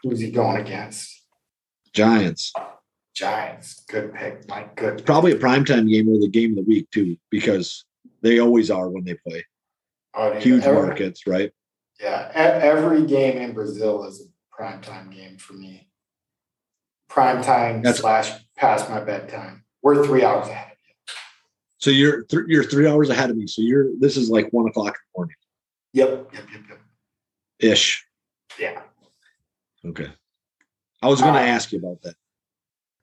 Who's he going against? Giants. Good pick, Mike. Good pick. Probably a primetime game or the game of the week, too, because they always are when they play. Oh, yeah. Huge markets, right? Yeah. Every game in Brazil is a primetime game for me. Primetime / past my bedtime. We're 3 hours ahead of you. So you're 3 hours ahead of me. So this is like 1 o'clock in the morning. Yep. Ish. Yeah. Okay. I was going to ask you about that.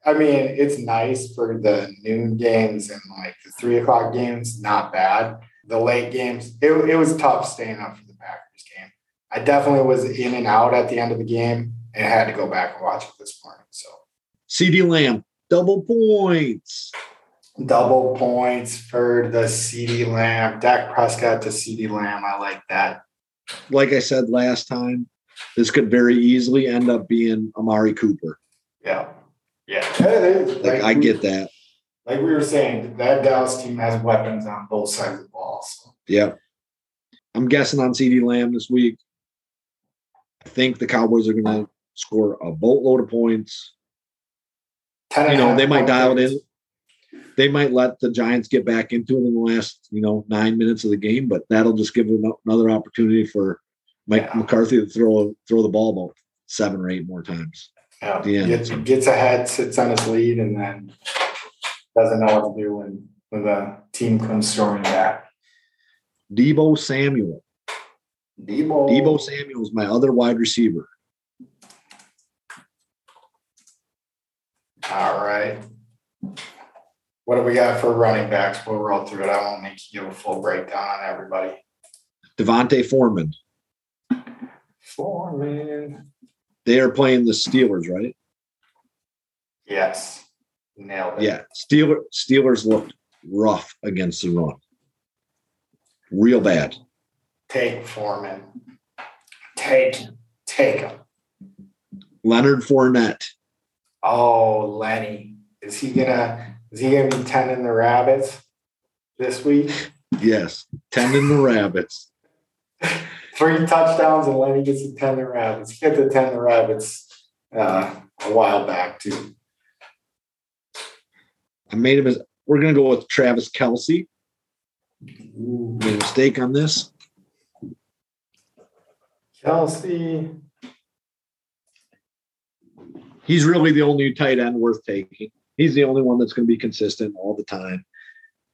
I mean, it's nice for the noon games and like the 3 o'clock games. Not bad. The late games, it was tough staying up for the Packers game. I definitely was in and out at the end of the game and had to go back and watch it this morning. So CeeDee Lamb, double points for the CeeDee Lamb. Dak Prescott to CeeDee Lamb. I like that. Like I said last time, this could very easily end up being Amari Cooper. Yeah. I get that. Like we were saying, that Dallas team has weapons on both sides of the ball. So. Yeah. I'm guessing on CeeDee Lamb this week. I think the Cowboys are going to score a boatload of points. They might dial it in. They might let the Giants get back into it in the last, 9 minutes of the game, but that'll just give them another opportunity for Mike McCarthy to throw the ball about 7 or 8 more times. Yeah, gets ahead, sits on his lead, and then doesn't know what to do when the team comes storming back. Debo Samuel is my other wide receiver. All right. What do we got for running backs? We'll roll through it. I won't make you give a full breakdown on everybody. Devontae Foreman. They are playing the Steelers, right? Yes. Nailed it. Yeah. Steelers looked rough against the run. Real bad. Take Foreman. Take him. Leonard Fournette. Oh, Lenny. Is he gonna be tending the rabbits this week? Yes. Tending the rabbits. 3 touchdowns and Lenny gets to tend the rabbits. He got to tend the rabbits a while back too. I made him. We're going to go with Travis Kelce. Ooh. Made a mistake on this. Kelce. He's really the only tight end worth taking. He's the only one that's going to be consistent all the time.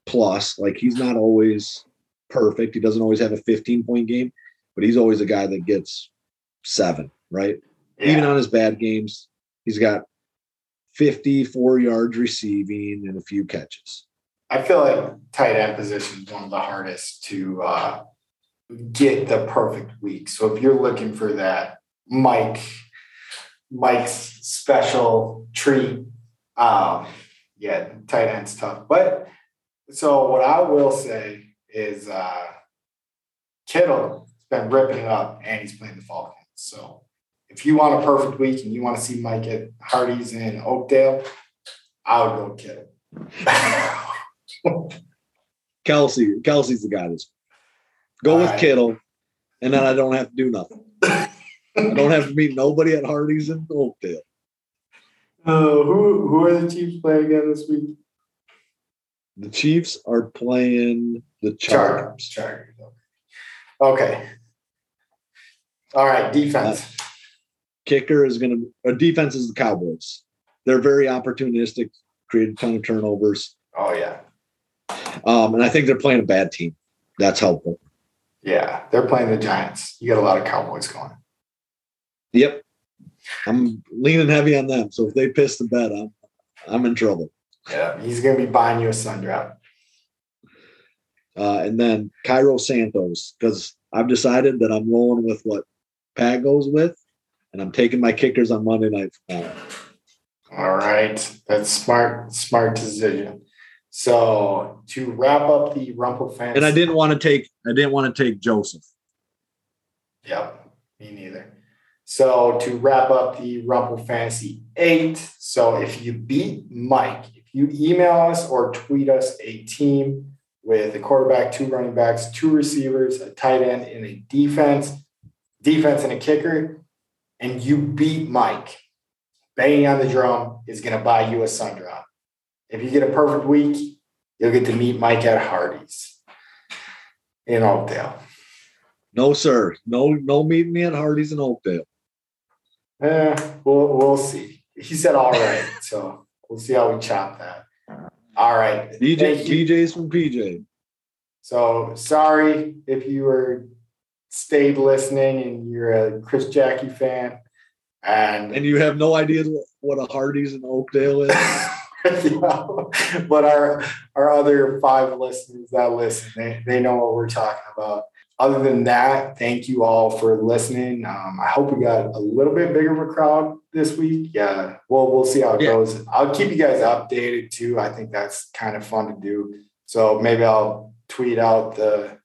Plus, he's not always perfect. He doesn't always have a 15-point game. But he's always a guy that gets 7, right? Yeah. Even on his bad games, he's got 54 yards receiving and a few catches. I feel like tight end position is one of the hardest to get the perfect week. So if you're looking for that Mike's special treat, tight end's tough. But so what I will say is Kittle. Been ripping it up, and he's playing the Falcons. So if you want a perfect week and you want to see Mike at Hardee's in Oakdale, I would go Kittle. Kelce's the guy. Go with Kittle, and then I don't have to do nothing. I don't have to meet nobody at Hardee's in Oakdale. Who are the Chiefs playing again this week? The Chiefs are playing the Chargers. Okay. All right, defense. Kicker is going to – or defense is the Cowboys. They're very opportunistic, create a ton of turnovers. Oh, yeah. And I think they're playing a bad team. That's helpful. Yeah, they're playing the Giants. You got a lot of Cowboys going. Yep. I'm leaning heavy on them, so if they piss the bed, I'm in trouble. Yeah, he's going to be buying you a sun drop. And then Cairo Santos, because I've decided that I'm rolling with what Pat goes with, and I'm taking my kickers on Monday night. All right. That's smart decision. So to wrap up the Rumpelfans, and I didn't want to take Joseph. Yep, me neither. So to wrap up the Rumble Fantasy 8, so if you beat Mike, if you email us or tweet us a team with a quarterback, 2 running backs, 2 receivers, a tight end, and a defense and a kicker, and you beat Mike, Banging on the Drum is going to buy you a sundrop. If you get a perfect week, you'll get to meet Mike at Hardee's in Oakdale. No, sir. No meeting me at Hardee's in Oakdale. We'll see. He said, all right. So we'll see how we chop that. All right. DJ's from PJ. So sorry if you were stayed listening and you're a Chris Jacke fan. And you have no idea what a Hardee's in Oakdale is. Yeah. But our other 5 listeners that listen, they know what we're talking about. Other than that, thank you all for listening. I hope we got a little bit bigger of a crowd this week. Yeah, well, we'll see how it goes. I'll keep you guys updated too. I think that's kind of fun to do. So maybe I'll tweet out the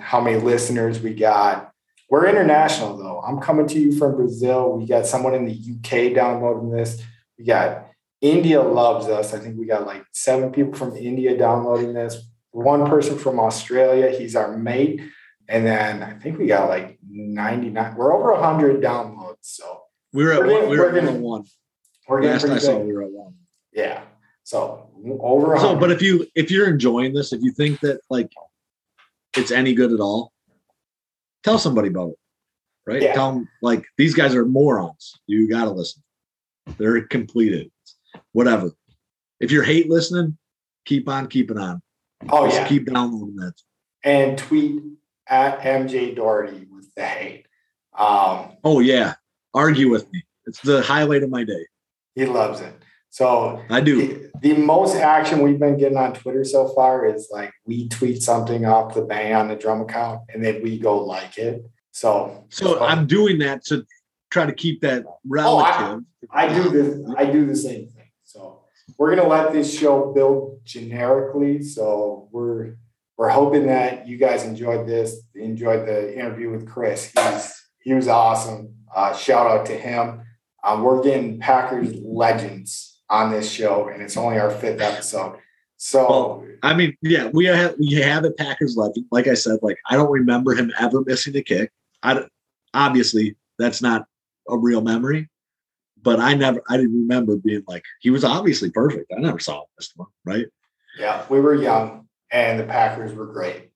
how many listeners we got. We're international though. I'm coming to you from Brazil. We got someone in the UK downloading this. We got India loves us. I think we got like 7 people from India downloading this. 1 person from Australia, he's our mate. And then I think we got like 99. We're over 100 downloads. So we're at one. Last I saw, we were at 1. Yeah. So over 100. So, but if you're enjoying this, if you think that like it's any good at all, tell somebody about it, right? Yeah. Tell them like these guys are morons. You got to listen. They're completed. Whatever. If you hate listening, keep on keeping on. Oh, just keep downloading that. And tweet at MJ Doherty with the hate. Argue with me. It's the highlight of my day. He loves it. So I do. The most action we've been getting on Twitter so far is like we tweet something off the Bang on the Drum account and then we go like it. So I'm doing that to try to keep that relative. I do the same thing. So we're going to let this show build generically. So we're hoping that you guys enjoyed this, enjoyed the interview with Chris. He was awesome. Shout out to him. We're getting Packers legends on this show, and it's only our 5th episode. So, well, I mean, yeah, we have a Packers legend. Like I said, like I don't remember him ever missing a kick. Obviously, that's not a real memory. But I didn't remember being like, he was obviously perfect. I never saw him this one, right? Yeah, we were young, and the Packers were great.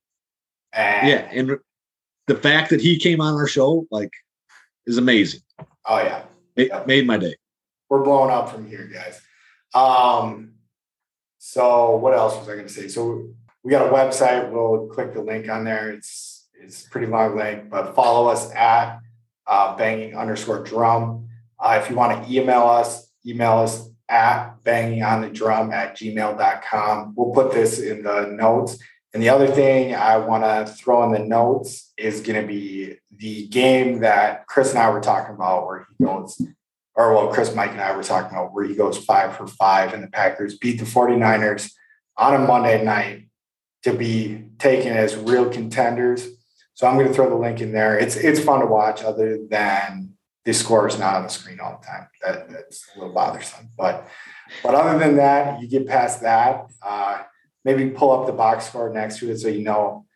And the fact that he came on our show, like, is amazing. Oh, yeah. It made my day. We're blowing up from here, guys. So what else was I going to say? So we got a website. We'll click the link on there. It's a pretty long link, but follow us at banging_drum. If you want to email us at bangingonthedrum@gmail.com. We'll put this in the notes. And the other thing I want to throw in the notes is going to be the game that Chris and I were talking about where he goes, or well, Chris, Mike, and I were talking about where he goes 5 for 5 and the Packers beat the 49ers on a Monday night to be taken as real contenders. So I'm going to throw the link in there. It's fun to watch other than the score is not on the screen all the time. That's a little bothersome. But other than that, you get past that. Maybe pull up the box score next to it so you know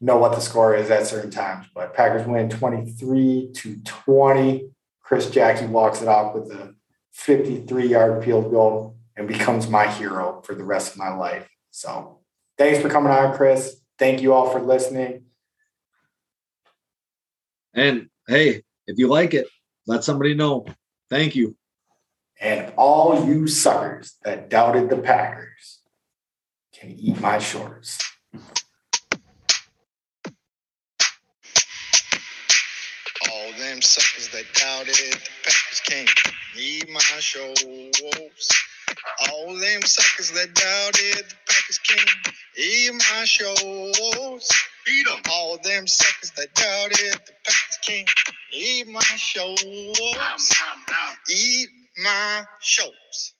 what the score is at certain times. But Packers win 23-20. Chris Jacke walks it off with a 53-yard field goal and becomes my hero for the rest of my life. So thanks for coming on, Chris. Thank you all for listening. And, hey, if you like it, let somebody know. Thank you. And all you suckers that doubted the Packers can eat my shorts. All them suckers that doubted the Packers can eat my shorts. All them suckers that doubted the Packers can eat my shorts. Beat 'em. All them suckers that doubted the Packers can eat my shorts. Eat my shows.